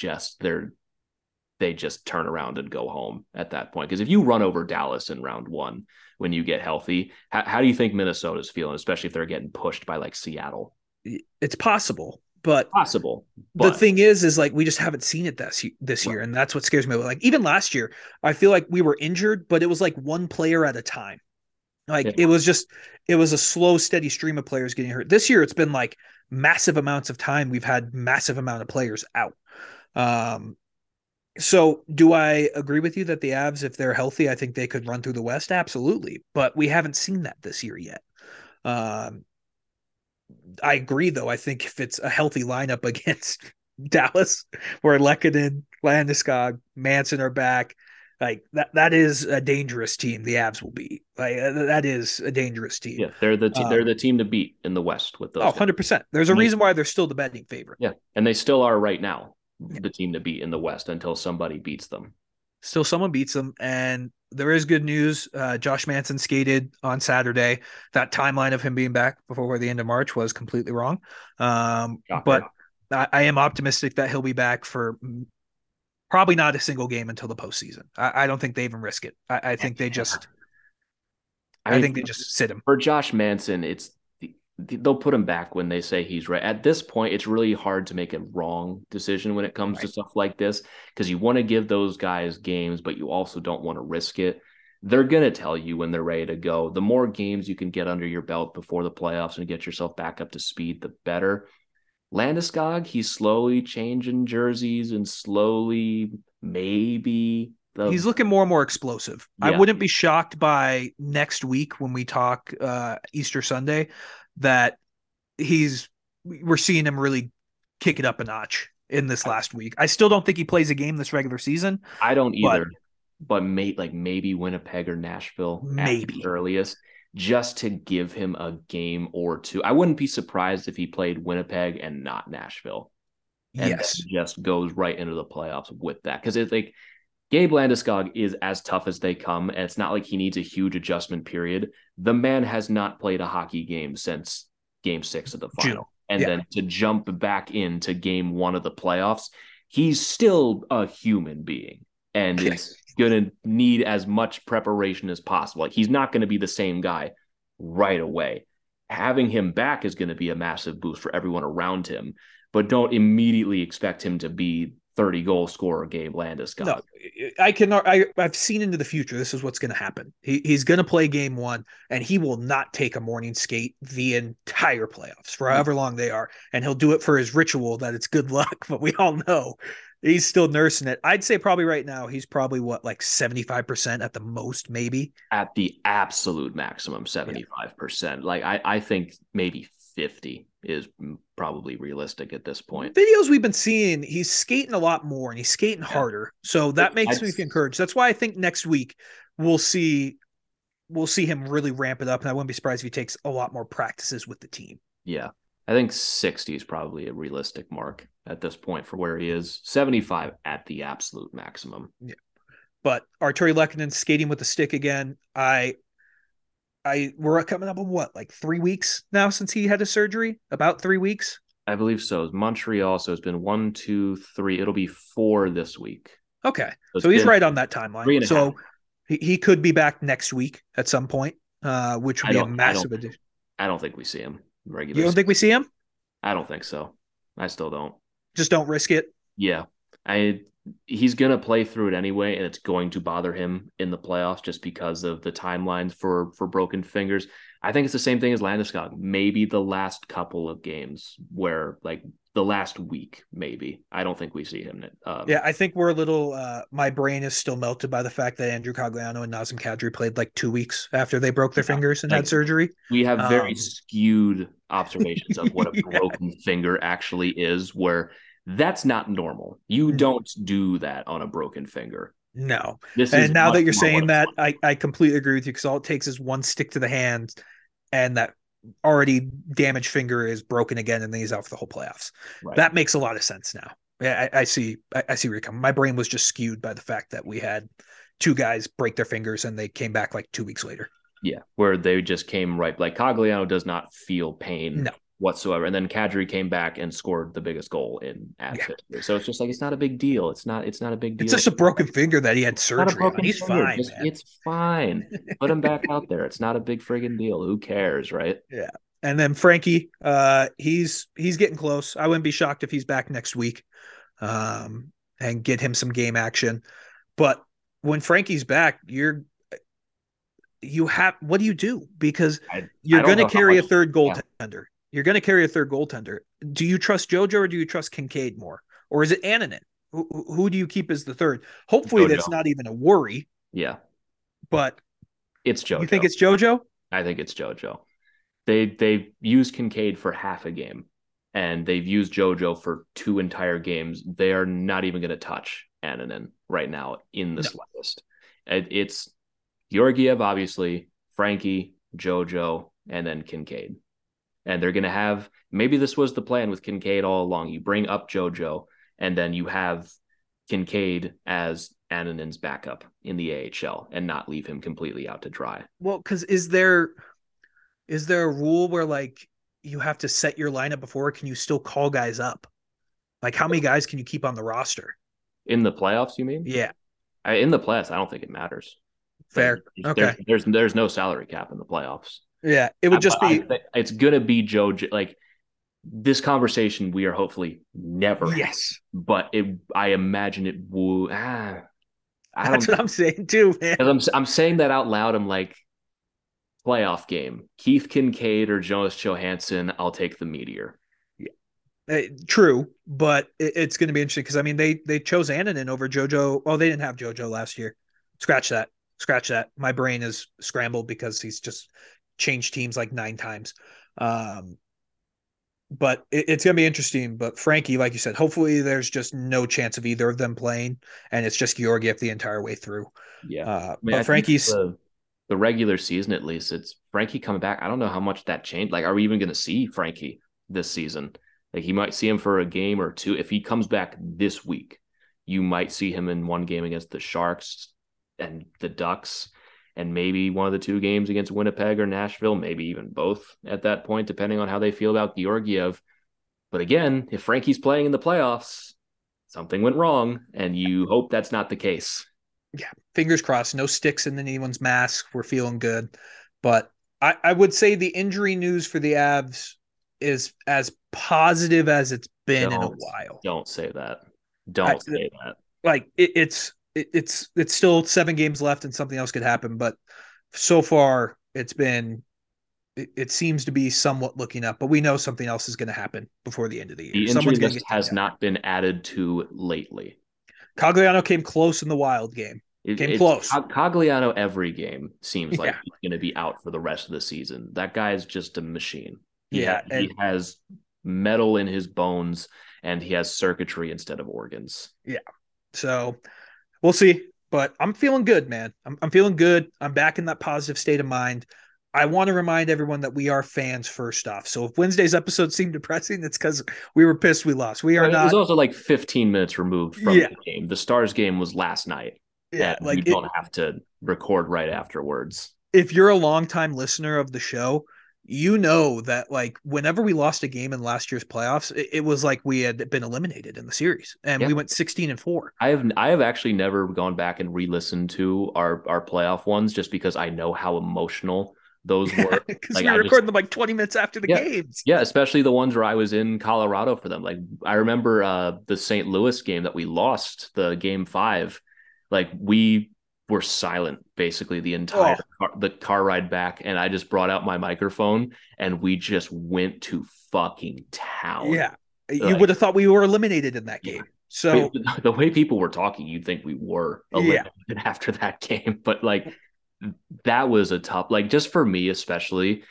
they just turn around and go home at that point. Because if you run over Dallas in round one, when you get healthy, how do you think Minnesota's feeling, especially if they're getting pushed by like Seattle? It's possible. But possible. But the thing is like we just haven't seen it this year, and that's what scares me. Like even last year, I feel like we were injured, but it was like one player at a time. Like it was a slow, steady stream of players getting hurt. This year, it's been like massive amounts of time. We've had massive amount of players out. So do I agree with you that the Avs, if they're healthy, I think they could run through the West? Absolutely, but we haven't seen that this year yet. I agree, though. I think if it's a healthy lineup against Dallas, where Lehkonen, Landeskog, Manson are back, like that is a dangerous team. The Avs will be that is a dangerous team. Yeah, they're the team to beat in the West with those. 100%. There's a reason why they're still the betting favorite. Yeah, and they still are right now the team to beat in the West until somebody beats them. Still, someone beats them, and there is good news. Josh Manson skated on Saturday. That timeline of him being back before the end of March was completely wrong. But I am optimistic that he'll be back for probably not a single game until the postseason. I don't think they even risk it. I think they just, I think they just sit him. For Josh Manson, they'll put him back when they say he's right. At this point, it's really hard to make a wrong decision when it comes to stuff like this, because you want to give those guys games, but you also don't want to risk it. They're going to tell you when they're ready to go. The more games you can get under your belt before the playoffs and get yourself back up to speed, the better. Landeskog, he's slowly changing jerseys and slowly maybe... He's looking more and more explosive. Yeah. I wouldn't be shocked by next week when we talk Easter Sunday that we're seeing him really kick it up a notch in this last week. I still don't think he plays a game this regular season. I don't either. But maybe Winnipeg or Nashville maybe at the earliest, just to give him a game or two. I wouldn't be surprised if he played Winnipeg and not Nashville. And yes, just goes right into the playoffs with that, because it's like, Gabe Landeskog is as tough as they come, and it's not like he needs a huge adjustment period. The man has not played a hockey game since game 6 of the final. June. And then to jump back into game 1 of the playoffs, he's still a human being and is going to need as much preparation as possible. Like, he's not going to be the same guy right away. Having him back is going to be a massive boost for everyone around him, but don't immediately expect him to be 30-goal scorer Gabe Landeskog. No, I've seen into the future. This is what's going to happen. He's going to play game 1, and he will not take a morning skate the entire playoffs, for however long they are, and he'll do it for his ritual that it's good luck, but we all know he's still nursing it. I'd say probably right now he's probably, what, like 75% at the most, maybe? At the absolute maximum, 75%. Yeah. Like, I think maybe 50 is probably realistic at this point. Videos we've been seeing, he's skating a lot more and he's skating harder. So that makes me encouraged. That's why I think next week we'll see him really ramp it up. And I wouldn't be surprised if he takes a lot more practices with the team. Yeah. I think 60 is probably a realistic mark at this point for where he is. 75 at the absolute maximum. Yeah. But Arturi Lehkonen skating with the stick again. We're coming up on what, like 3 weeks now since he had his surgery? About 3 weeks? I believe so. Montreal, so it's been 1, 2, 3. It'll be 4 this week. Okay. So he's right on that timeline. So he could be back next week at some point, which would be a massive addition. I don't think we see him regularly. You don't think we see him? I don't think so. I still don't. Just don't risk it? Yeah. He's going to play through it anyway, and it's going to bother him in the playoffs just because of the timelines for broken fingers. I think it's the same thing as Landeskog. Maybe the last couple of games where, like, the last week, maybe. I don't think we see him. I think we're a little my brain is still melted by the fact that Andrew Cogliano and Nazem Kadri played like 2 weeks after they broke their fingers and had surgery. We have very skewed observations of what a broken finger actually is, where – that's not normal. You don't do that on a broken finger. No. And now that you're saying that, I completely agree with you, because all it takes is one stick to the hand and that already damaged finger is broken again, and then he's out for the whole playoffs. Right. That makes a lot of sense now. Yeah, I see where you're coming. My brain was just skewed by the fact that we had 2 guys break their fingers and they came back like 2 weeks later. Yeah, where they just came right. Like, Cogliano does not feel pain. No. Whatsoever. And then Kadri came back and scored the biggest goal in Avs history. So it's just like, it's not a big deal. It's not a big deal. It's just a broken finger that he had surgery on. He's fine. It's fine. Put him back out there. It's not a big friggin' deal. Who cares, right? Yeah. And then Frankie, he's getting close. I wouldn't be shocked if he's back next week and get him some game action. But when Frankie's back, what do you do? Because you're going to carry a third goaltender. Yeah. You're going to carry a third goaltender. Do you trust JoJo or do you trust Kincaid more? Or is it Ananen? Who do you keep as the third? Hopefully JoJo. That's not even a worry. Yeah. But it's JoJo. You think it's JoJo? I think it's JoJo. They've used Kincaid for half a game, and they've used JoJo for 2 entire games. They are not even going to touch Ananen right now in this list. It's Georgiev, obviously, Frankie, JoJo, and then Kincaid. And they're going to have, maybe this was the plan with Kincaid all along. You bring up JoJo, and then you have Kincaid as Ananen's backup in the AHL and not leave him completely out to dry. Well, because is there a rule where, like, you have to set your lineup before? Can you still call guys up? Like, how many guys can you keep on the roster? In the playoffs, you mean? Yeah. In the playoffs, I don't think it matters. Fair. Okay. There's no salary cap in the playoffs. Yeah, it would just be... It's going to be JoJo. Like, this conversation we are hopefully never... Yes. But I imagine it would... That's what I'm saying too, man. I'm saying that out loud. I'm like, playoff game. Keith Kincaid or Jonas Johansson, I'll take the Meteor. Yeah. True, but it's going to be interesting because, I mean, they chose Ananen over JoJo. Oh, they didn't have JoJo last year. Scratch that. My brain is scrambled because he's just changed teams like 9 times. But it's going to be interesting. But Frankie, like you said, hopefully there's just no chance of either of them playing, and it's just Georgiev the entire way through. Yeah. But Frankie's the regular season, at least, it's Frankie coming back. I don't know how much that changed. Like, are we even going to see Frankie this season? Like, he might see him for a game or two. If he comes back this week, you might see him in one game against the Sharks and the Ducks, and maybe one of the 2 games against Winnipeg or Nashville, maybe even both at that point, depending on how they feel about Georgiev. But again, if Frankie's playing in the playoffs, something went wrong, and you hope that's not the case. Yeah, fingers crossed. No sticks in anyone's mask. We're feeling good. But I would say the injury news for the Avs is as positive as it's been in a while. Don't say that. Don't say that. Like, it's still 7 games left and something else could happen, but so far it seems to be somewhat looking up, but we know something else is going to happen before the end of the year. The injury list has not been added to lately. Cogliano came close in the Wild game. Came close. Cogliano every game seems like he's going to be out for the rest of the season. That guy is just a machine. He has metal in his bones, and he has circuitry instead of organs. Yeah. So we'll see, but I'm feeling good, man. I'm feeling good. I'm back in that positive state of mind. I want to remind everyone that we are fans first off. So if Wednesday's episode seemed depressing, it's because we were pissed we lost. It was also like 15 minutes removed from the game. The Stars game was last night. Yeah, like we don't have to record right afterwards. If you're a longtime listener of the show, you know that, like, whenever we lost a game in last year's playoffs, it was like we had been eliminated in the series, and we went 16-4. I have actually never gone back and re-listened to our playoff ones just because I know how emotional those were. Because we were recording them like 20 minutes after the games. Yeah, especially the ones where I was in Colorado for them. Like, I remember the St. Louis game that we lost, the Game 5. Like, we were silent basically the entire car ride back, and I just brought out my microphone and we just went to fucking town. Yeah, like, you would have thought we were eliminated in that game. Yeah. So the way people were talking, you'd think we were eliminated after that game. But like, that was a tough, like, just for me especially,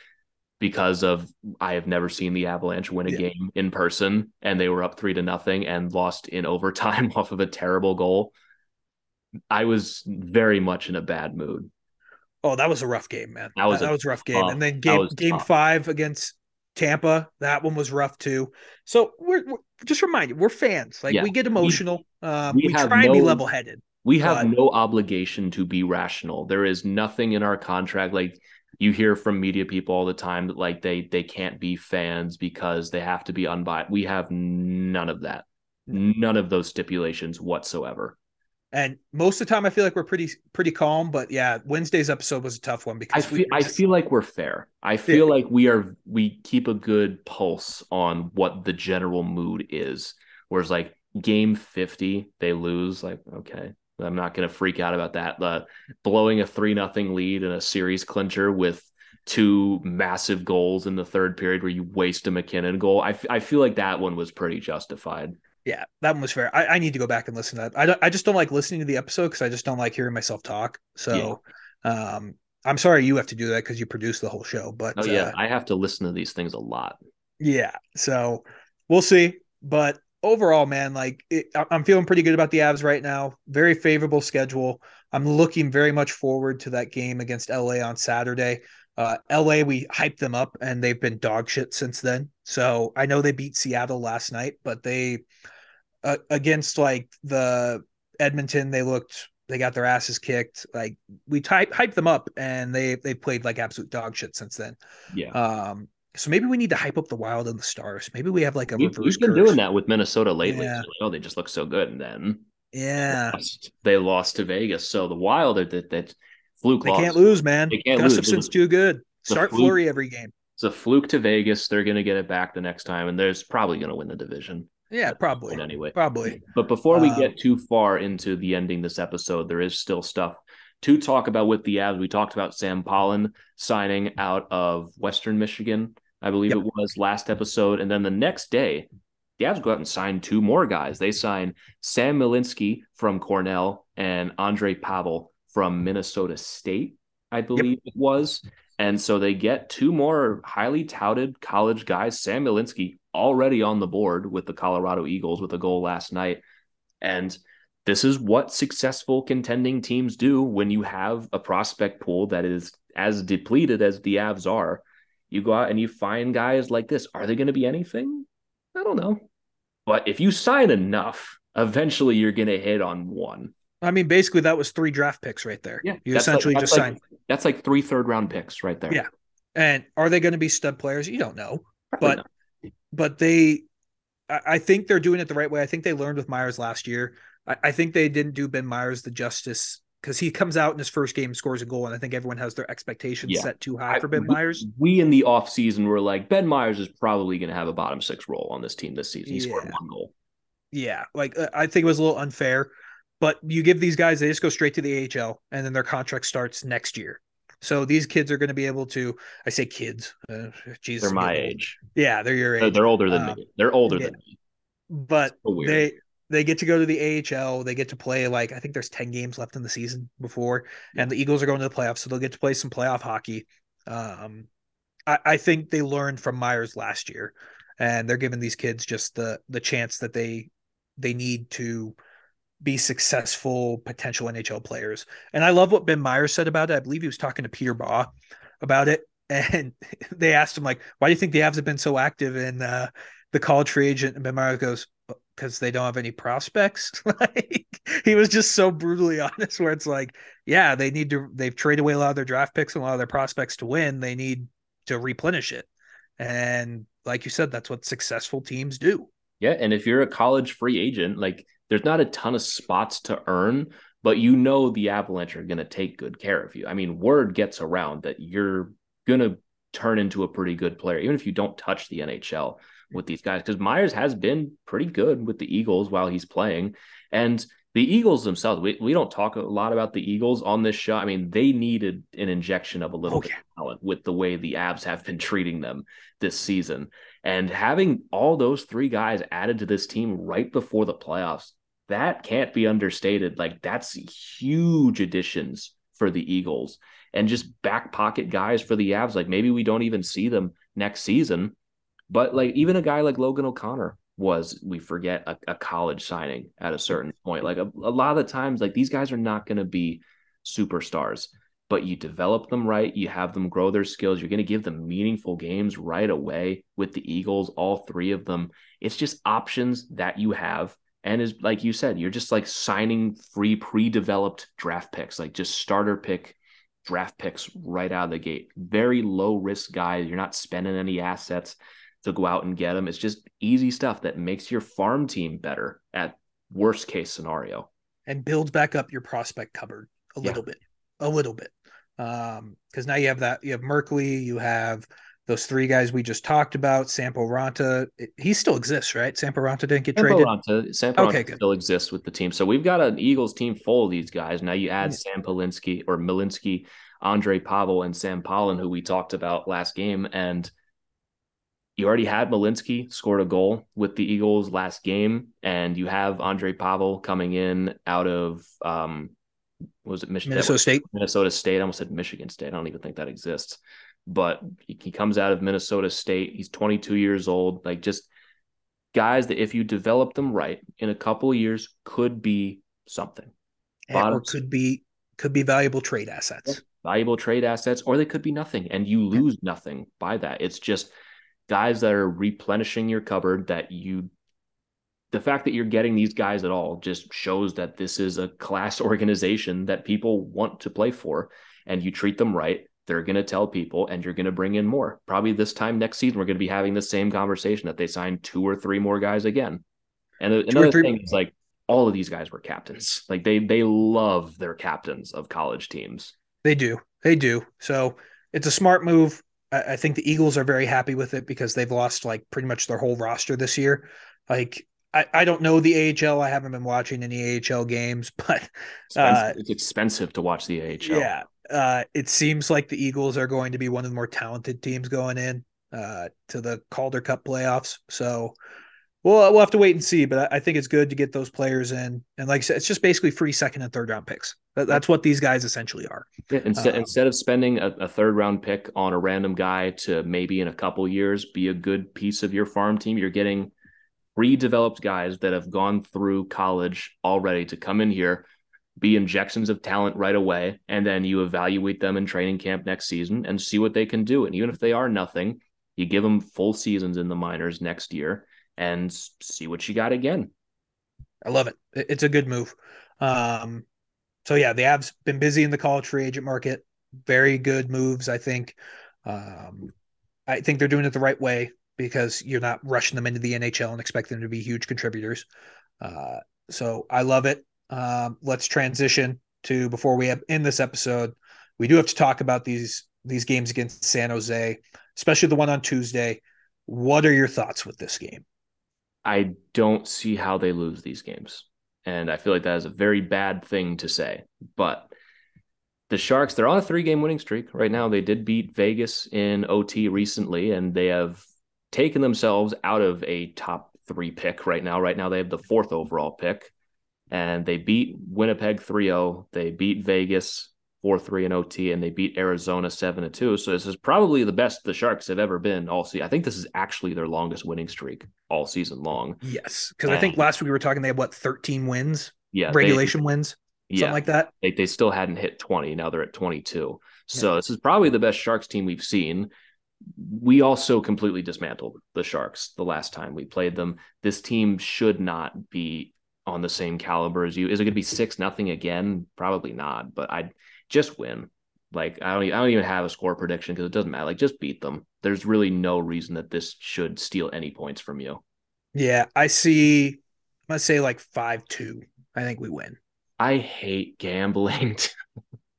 because of I have never seen the Avalanche win a game in person, and they were up 3-0 and lost in overtime off of a terrible goal. I was very much in a bad mood. Oh, that was a rough game, man. That was a rough game. And then game five against Tampa, that one was rough too. So we're just remind you, we're fans. Like, we get emotional. We try and be level-headed. We have no obligation to be rational. There is nothing in our contract. Like, you hear from media people all the time that, like, they can't be fans because they have to be unbiased. We have none of that. None of those stipulations whatsoever. And most of the time, I feel like we're pretty calm. But yeah, Wednesday's episode was a tough one because I feel like we're fair. I feel like we keep a good pulse on what the general mood is. Whereas like game 50, they lose. Like, okay, I'm not going to freak out about that. Blowing a 3-0 lead in a series clincher with 2 massive goals in the third period where you waste a McKinnon goal. I feel like that one was pretty justified. Yeah, that one was fair. I need to go back and listen to that. I just don't like listening to the episode because I just don't like hearing myself talk. So I'm sorry you have to do that because you produce the whole show. But I have to listen to these things a lot. Yeah, so we'll see. But overall, man, like I'm feeling pretty good about the Avs right now. Very favorable schedule. I'm looking very much forward to that game against LA on Saturday. LA, we hyped them up, and they've been dog shit since then. So I know they beat Seattle last night, but they against like the Edmonton, they got their asses kicked. Like we hyped them up, and they played like absolute dog shit since then. Yeah. So maybe we need to hype up the Wild and the Stars. Maybe we have like a reverse. We've been doing that with Minnesota lately. Yeah. So, oh, they just look so good, and then they lost to Vegas. So the Wild are that. Fluke they loss. Can't lose, man. Gustafson's too good. Start Fleury every game. It's a fluke to Vegas. They're going to get it back the next time, and there's probably going to win the division. Yeah, probably. Anyway, probably. But before we get too far into the ending this episode, there is still stuff to talk about with the Avs. We talked about Sam Pollan signing out of Western Michigan, I believe it was last episode, and then the next day the Avs go out and sign two more guys. They sign Sam Malinsky from Cornell and Andre Pavel from Minnesota State, I believe it was. And so they get two more highly touted college guys. Sam Malinsky already on the board with the Colorado Eagles with a goal last night. And this is what successful contending teams do when you have a prospect pool that is as depleted as the Avs are. You go out and you find guys like this. Are they going to be anything? I don't know. But if you sign enough, eventually you're going to hit on one. I mean, basically that was three draft picks right there. Yeah, you essentially just signed. That's like 3 third-round picks right there. Yeah. And are they going to be stud players? You don't know. But they, I think they're doing it the right way. I think they learned with Meyers last year. I think they didn't do Ben Meyers the justice because he comes out in his first game, scores a goal, and I think everyone has their expectations set too high for Ben Meyers. We in the offseason were like, Ben Meyers is probably going to have a bottom six role on this team this season. He scored one goal. Yeah, like I think it was a little unfair. But you give these guys, they just go straight to the AHL, and then their contract starts next year. So these kids are going to be able to, I say kids. Jesus, they're my age. Yeah, they're your age. They're older than me. They're older than me. But so they get to go to the AHL. They get to play, like, I think there's 10 games left in the season before, and the Eagles are going to the playoffs, so they'll get to play some playoff hockey. I think they learned from Meyers last year, and they're giving these kids just the chance that they need to be successful potential NHL players. And I love what Ben Meyers said about it. I believe he was talking to Peter Baugh about it. And they asked him, like, why do you think the Avs have been so active in the college free agent? And Ben Meyers goes, because they don't have any prospects. Like, he was just so brutally honest where it's like, yeah, they've traded away a lot of their draft picks and a lot of their prospects to win. They need to replenish it. And like you said, that's what successful teams do. Yeah. And if you're a college free agent, like, there's not a ton of spots to earn, but you know the Avalanche are going to take good care of you. I mean, word gets around that you're going to turn into a pretty good player, even if you don't touch the NHL with these guys, because Meyers has been pretty good with the Eagles while he's playing. And the Eagles themselves, we don't talk a lot about the Eagles on this show. I mean, they needed an injection of a little bit of talent with the way the Avs have been treating them this season. And having all those three guys added to this team right before the playoffs, that can't be understated. Like, that's huge additions for the Eagles, and just back pocket guys for the Avs. Like, maybe we don't even see them next season, but like even a guy like Logan O'Connor was, we forget, a college signing at a certain point. Like a lot of the times, like, these guys are not going to be superstars, but you develop them right. You have them grow their skills. You're going to give them meaningful games right away with the Eagles, all three of them. It's just options that you have. And is, like you said, you're just like signing free pre-developed draft picks, like just starter pick draft picks right out of the gate. Very low risk guy. You're not spending any assets to go out and get them. It's just easy stuff that makes your farm team better at worst case scenario. And builds back up your prospect cupboard a little bit. Because now you have Merkley, you have those three guys we just talked about. Sampo Ranta, he still exists, right? Sampo Ranta didn't get traded. Sampo Ranta still exists with the team. So we've got an Eagles team full of these guys. Now you add Sam Malinsky, Andre Pavel, and Sam Pollan, who we talked about last game. And you already had Malinsky scored a goal with the Eagles last game. And you have Andre Pavel coming in out of Minnesota State. I almost said Michigan State. I don't even think that exists. But he comes out of Minnesota State. He's 22 years old. Like, just guys that if you develop them right in a couple of years could be something. Or could be valuable trade assets. Valuable trade assets, or they could be nothing, and you lose nothing by that. It's just guys that are replenishing your cupboard that you – the fact that you're getting these guys at all just shows that this is a class organization that people want to play for, and you treat them right. They're going to tell people, and you're going to bring in more. Probably this time next season, we're going to be having the same conversation that they signed two or three more guys again. And another thing is, like, all of these guys were captains. Like, they love their captains of college teams. They do. So it's a smart move. I think the Eagles are very happy with it because they've lost, like, pretty much their whole roster this year. Like, I don't know the AHL. I haven't been watching any AHL games, but it's expensive to watch the AHL. Yeah. It seems like the Eagles are going to be one of the more talented teams going in to the Calder Cup playoffs. So Well, we'll have to wait and see, but I think it's good to get those players in. And like I said, it's just basically free second and third round picks. That's what these guys essentially are. Instead of spending a third round pick on a random guy to maybe in a couple years be a good piece of your farm team, you're getting redeveloped guys that have gone through college already to come in here, be injections of talent right away, and then you evaluate them in training camp next season and see what they can do. And even if they are nothing, you give them full seasons in the minors next year and see what you got again. I love it. It's a good move. So yeah, the Avs been busy in the college free agent market. Very good moves, I think. I think they're doing it the right way because you're not rushing them into the NHL and expect them to be huge contributors. So I love it. Let's transition to, before we have in this episode, we do have to talk about these games against San Jose, especially the one on Tuesday. What are your thoughts with this game? I don't see how they lose these games. And I feel like that is a very bad thing to say, but the Sharks, they're on a 3-game winning streak right now. They did beat Vegas in OT recently, and they have taken themselves out of a top 3 pick right now. Right now, they have the 4th overall pick, and they beat Winnipeg 3-0. They beat Vegas 4-3 in OT, and they beat Arizona 7-2. So this is probably the best the Sharks have ever been all season. I think this is actually their longest winning streak all season long. Yes, because I think last week we were talking, they had, 13 wins? Yeah. Regulation wins? Something like that? They still hadn't hit 20. Now they're at 22. So this is probably the best Sharks team we've seen. We also completely dismantled the Sharks the last time we played them. This team should not be on the same caliber as you. Is it going to be 6-0 again? Probably not, but I'd just win. I don't even have a score prediction because it doesn't matter. Just beat them. There's really no reason that this should steal any points from you. Yeah, I'm going to say 5-2. I think we win. I hate gambling.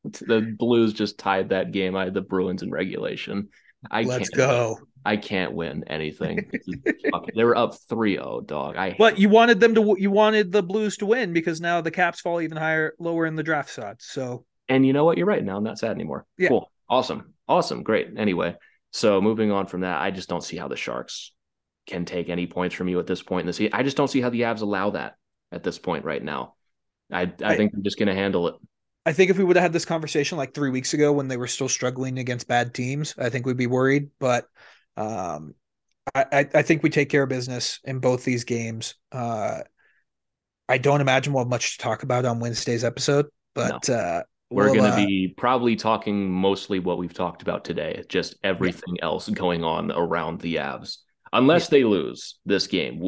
The Blues just tied that game. I had the Bruins in regulation. I can't win anything. They were up 3-0, dog. But you wanted the Blues to win because now the Caps fall even lower in the draft slot. So, and you know what? You're right. Now I'm not sad anymore. Yeah. Cool. Awesome. Great. Anyway, so moving on from that, I just don't see how the Sharks can take any points from you at this point in the season. I just don't see how the Avs allow that at this point right now. I think they're just going to handle it. I think if we would have had this conversation 3 weeks ago when they were still struggling against bad teams, I think we'd be worried. But I think we take care of business in both these games. I don't imagine we'll have much to talk about on Wednesday's episode, but no. We're going to be probably talking mostly what we've talked about today, just everything else going on around the Avs, unless they lose this game,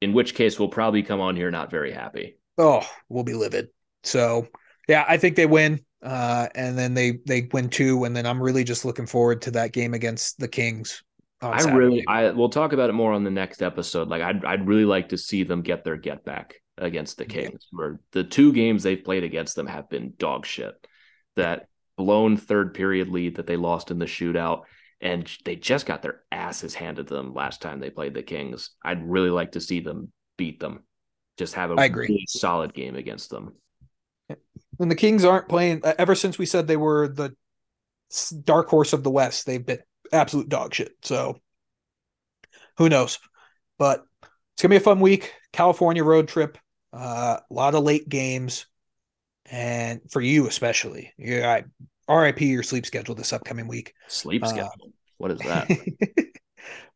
in which case we'll probably come on here not very happy. Oh, we'll be livid. So, yeah, I think they win, and then they win 2, and then I'm really just looking forward to that game against the Kings on Saturday. We'll talk about it more on the next episode. I'd really like to see them get their get back against the Kings, where the 2 games they've played against them have been dog shit. That blown third period lead that they lost in the shootout, and they just got their asses handed to them last time they played the Kings. I'd really like to see them beat them. Just have a really solid game against them. When the Kings aren't playing, ever since we said they were the dark horse of the West, they've been absolute dog shit. So who knows? But it's going to be a fun week. California road trip, a lot of late games. And for you, especially, RIP your sleep schedule this upcoming week. Sleep schedule. What is that?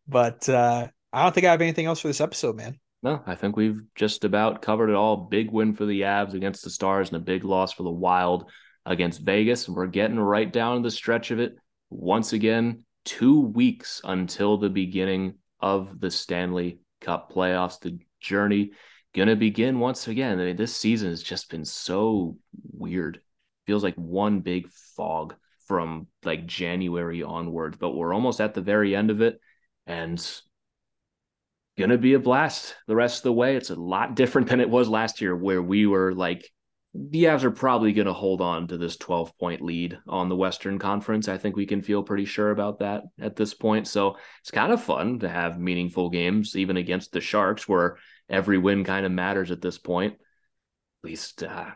But I don't think I have anything else for this episode, man. No, I think we've just about covered it all. Big win for the Avs against the Stars and a big loss for the Wild against Vegas. We're getting right down to the stretch of it. Once again, 2 weeks until the beginning of the Stanley Cup playoffs. The journey going to begin once again. I mean, this season has just been so weird. Feels like one big fog from January onwards, but we're almost at the very end of it. And going to be a blast the rest of the way. It's a lot different than it was last year, where we were the Avs are probably going to hold on to this 12-point lead on the Western Conference. I think we can feel pretty sure about that at this point. So it's kind of fun to have meaningful games, even against the Sharks, where every win kind of matters at this point. At least, I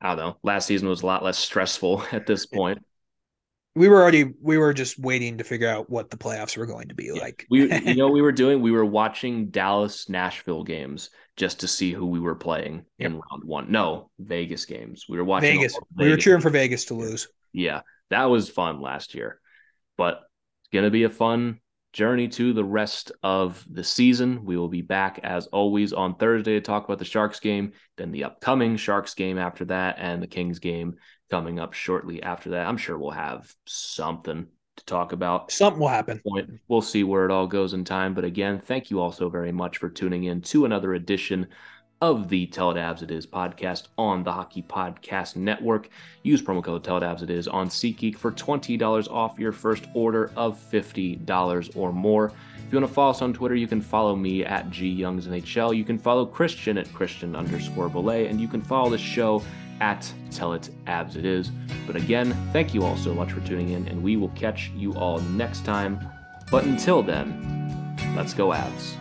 don't know. Last season was a lot less stressful at this point. We were just waiting to figure out what the playoffs were going to be like. We were watching Dallas Nashville games just to see who we were playing in round one. No, Vegas games. We were watching Vegas. We were cheering for Vegas to lose. Yeah, that was fun last year, but it's going to be a fun journey to the rest of the season. We will be back as always on Thursday to talk about the Sharks game, then the upcoming Sharks game after that, and the Kings game coming up shortly after that. I'm sure we'll have something to talk about. Something will happen. We'll see where it all goes in time. But again, thank you all so very much for tuning in to another edition of the Tell It Avs It Is podcast on the Hockey Podcast Network. Use promo code Tell It Avs It Is on SeatGeek for $20 off your first order of $50 or more. If you want to follow us on Twitter, you can follow me at GYoungsNHL. You can follow Christian at Christian_Bolle, and you can follow the show at Tell It Avs It Is. But again, thank you all so much for tuning in, and we will catch you all next time. But until then, let's go Avs.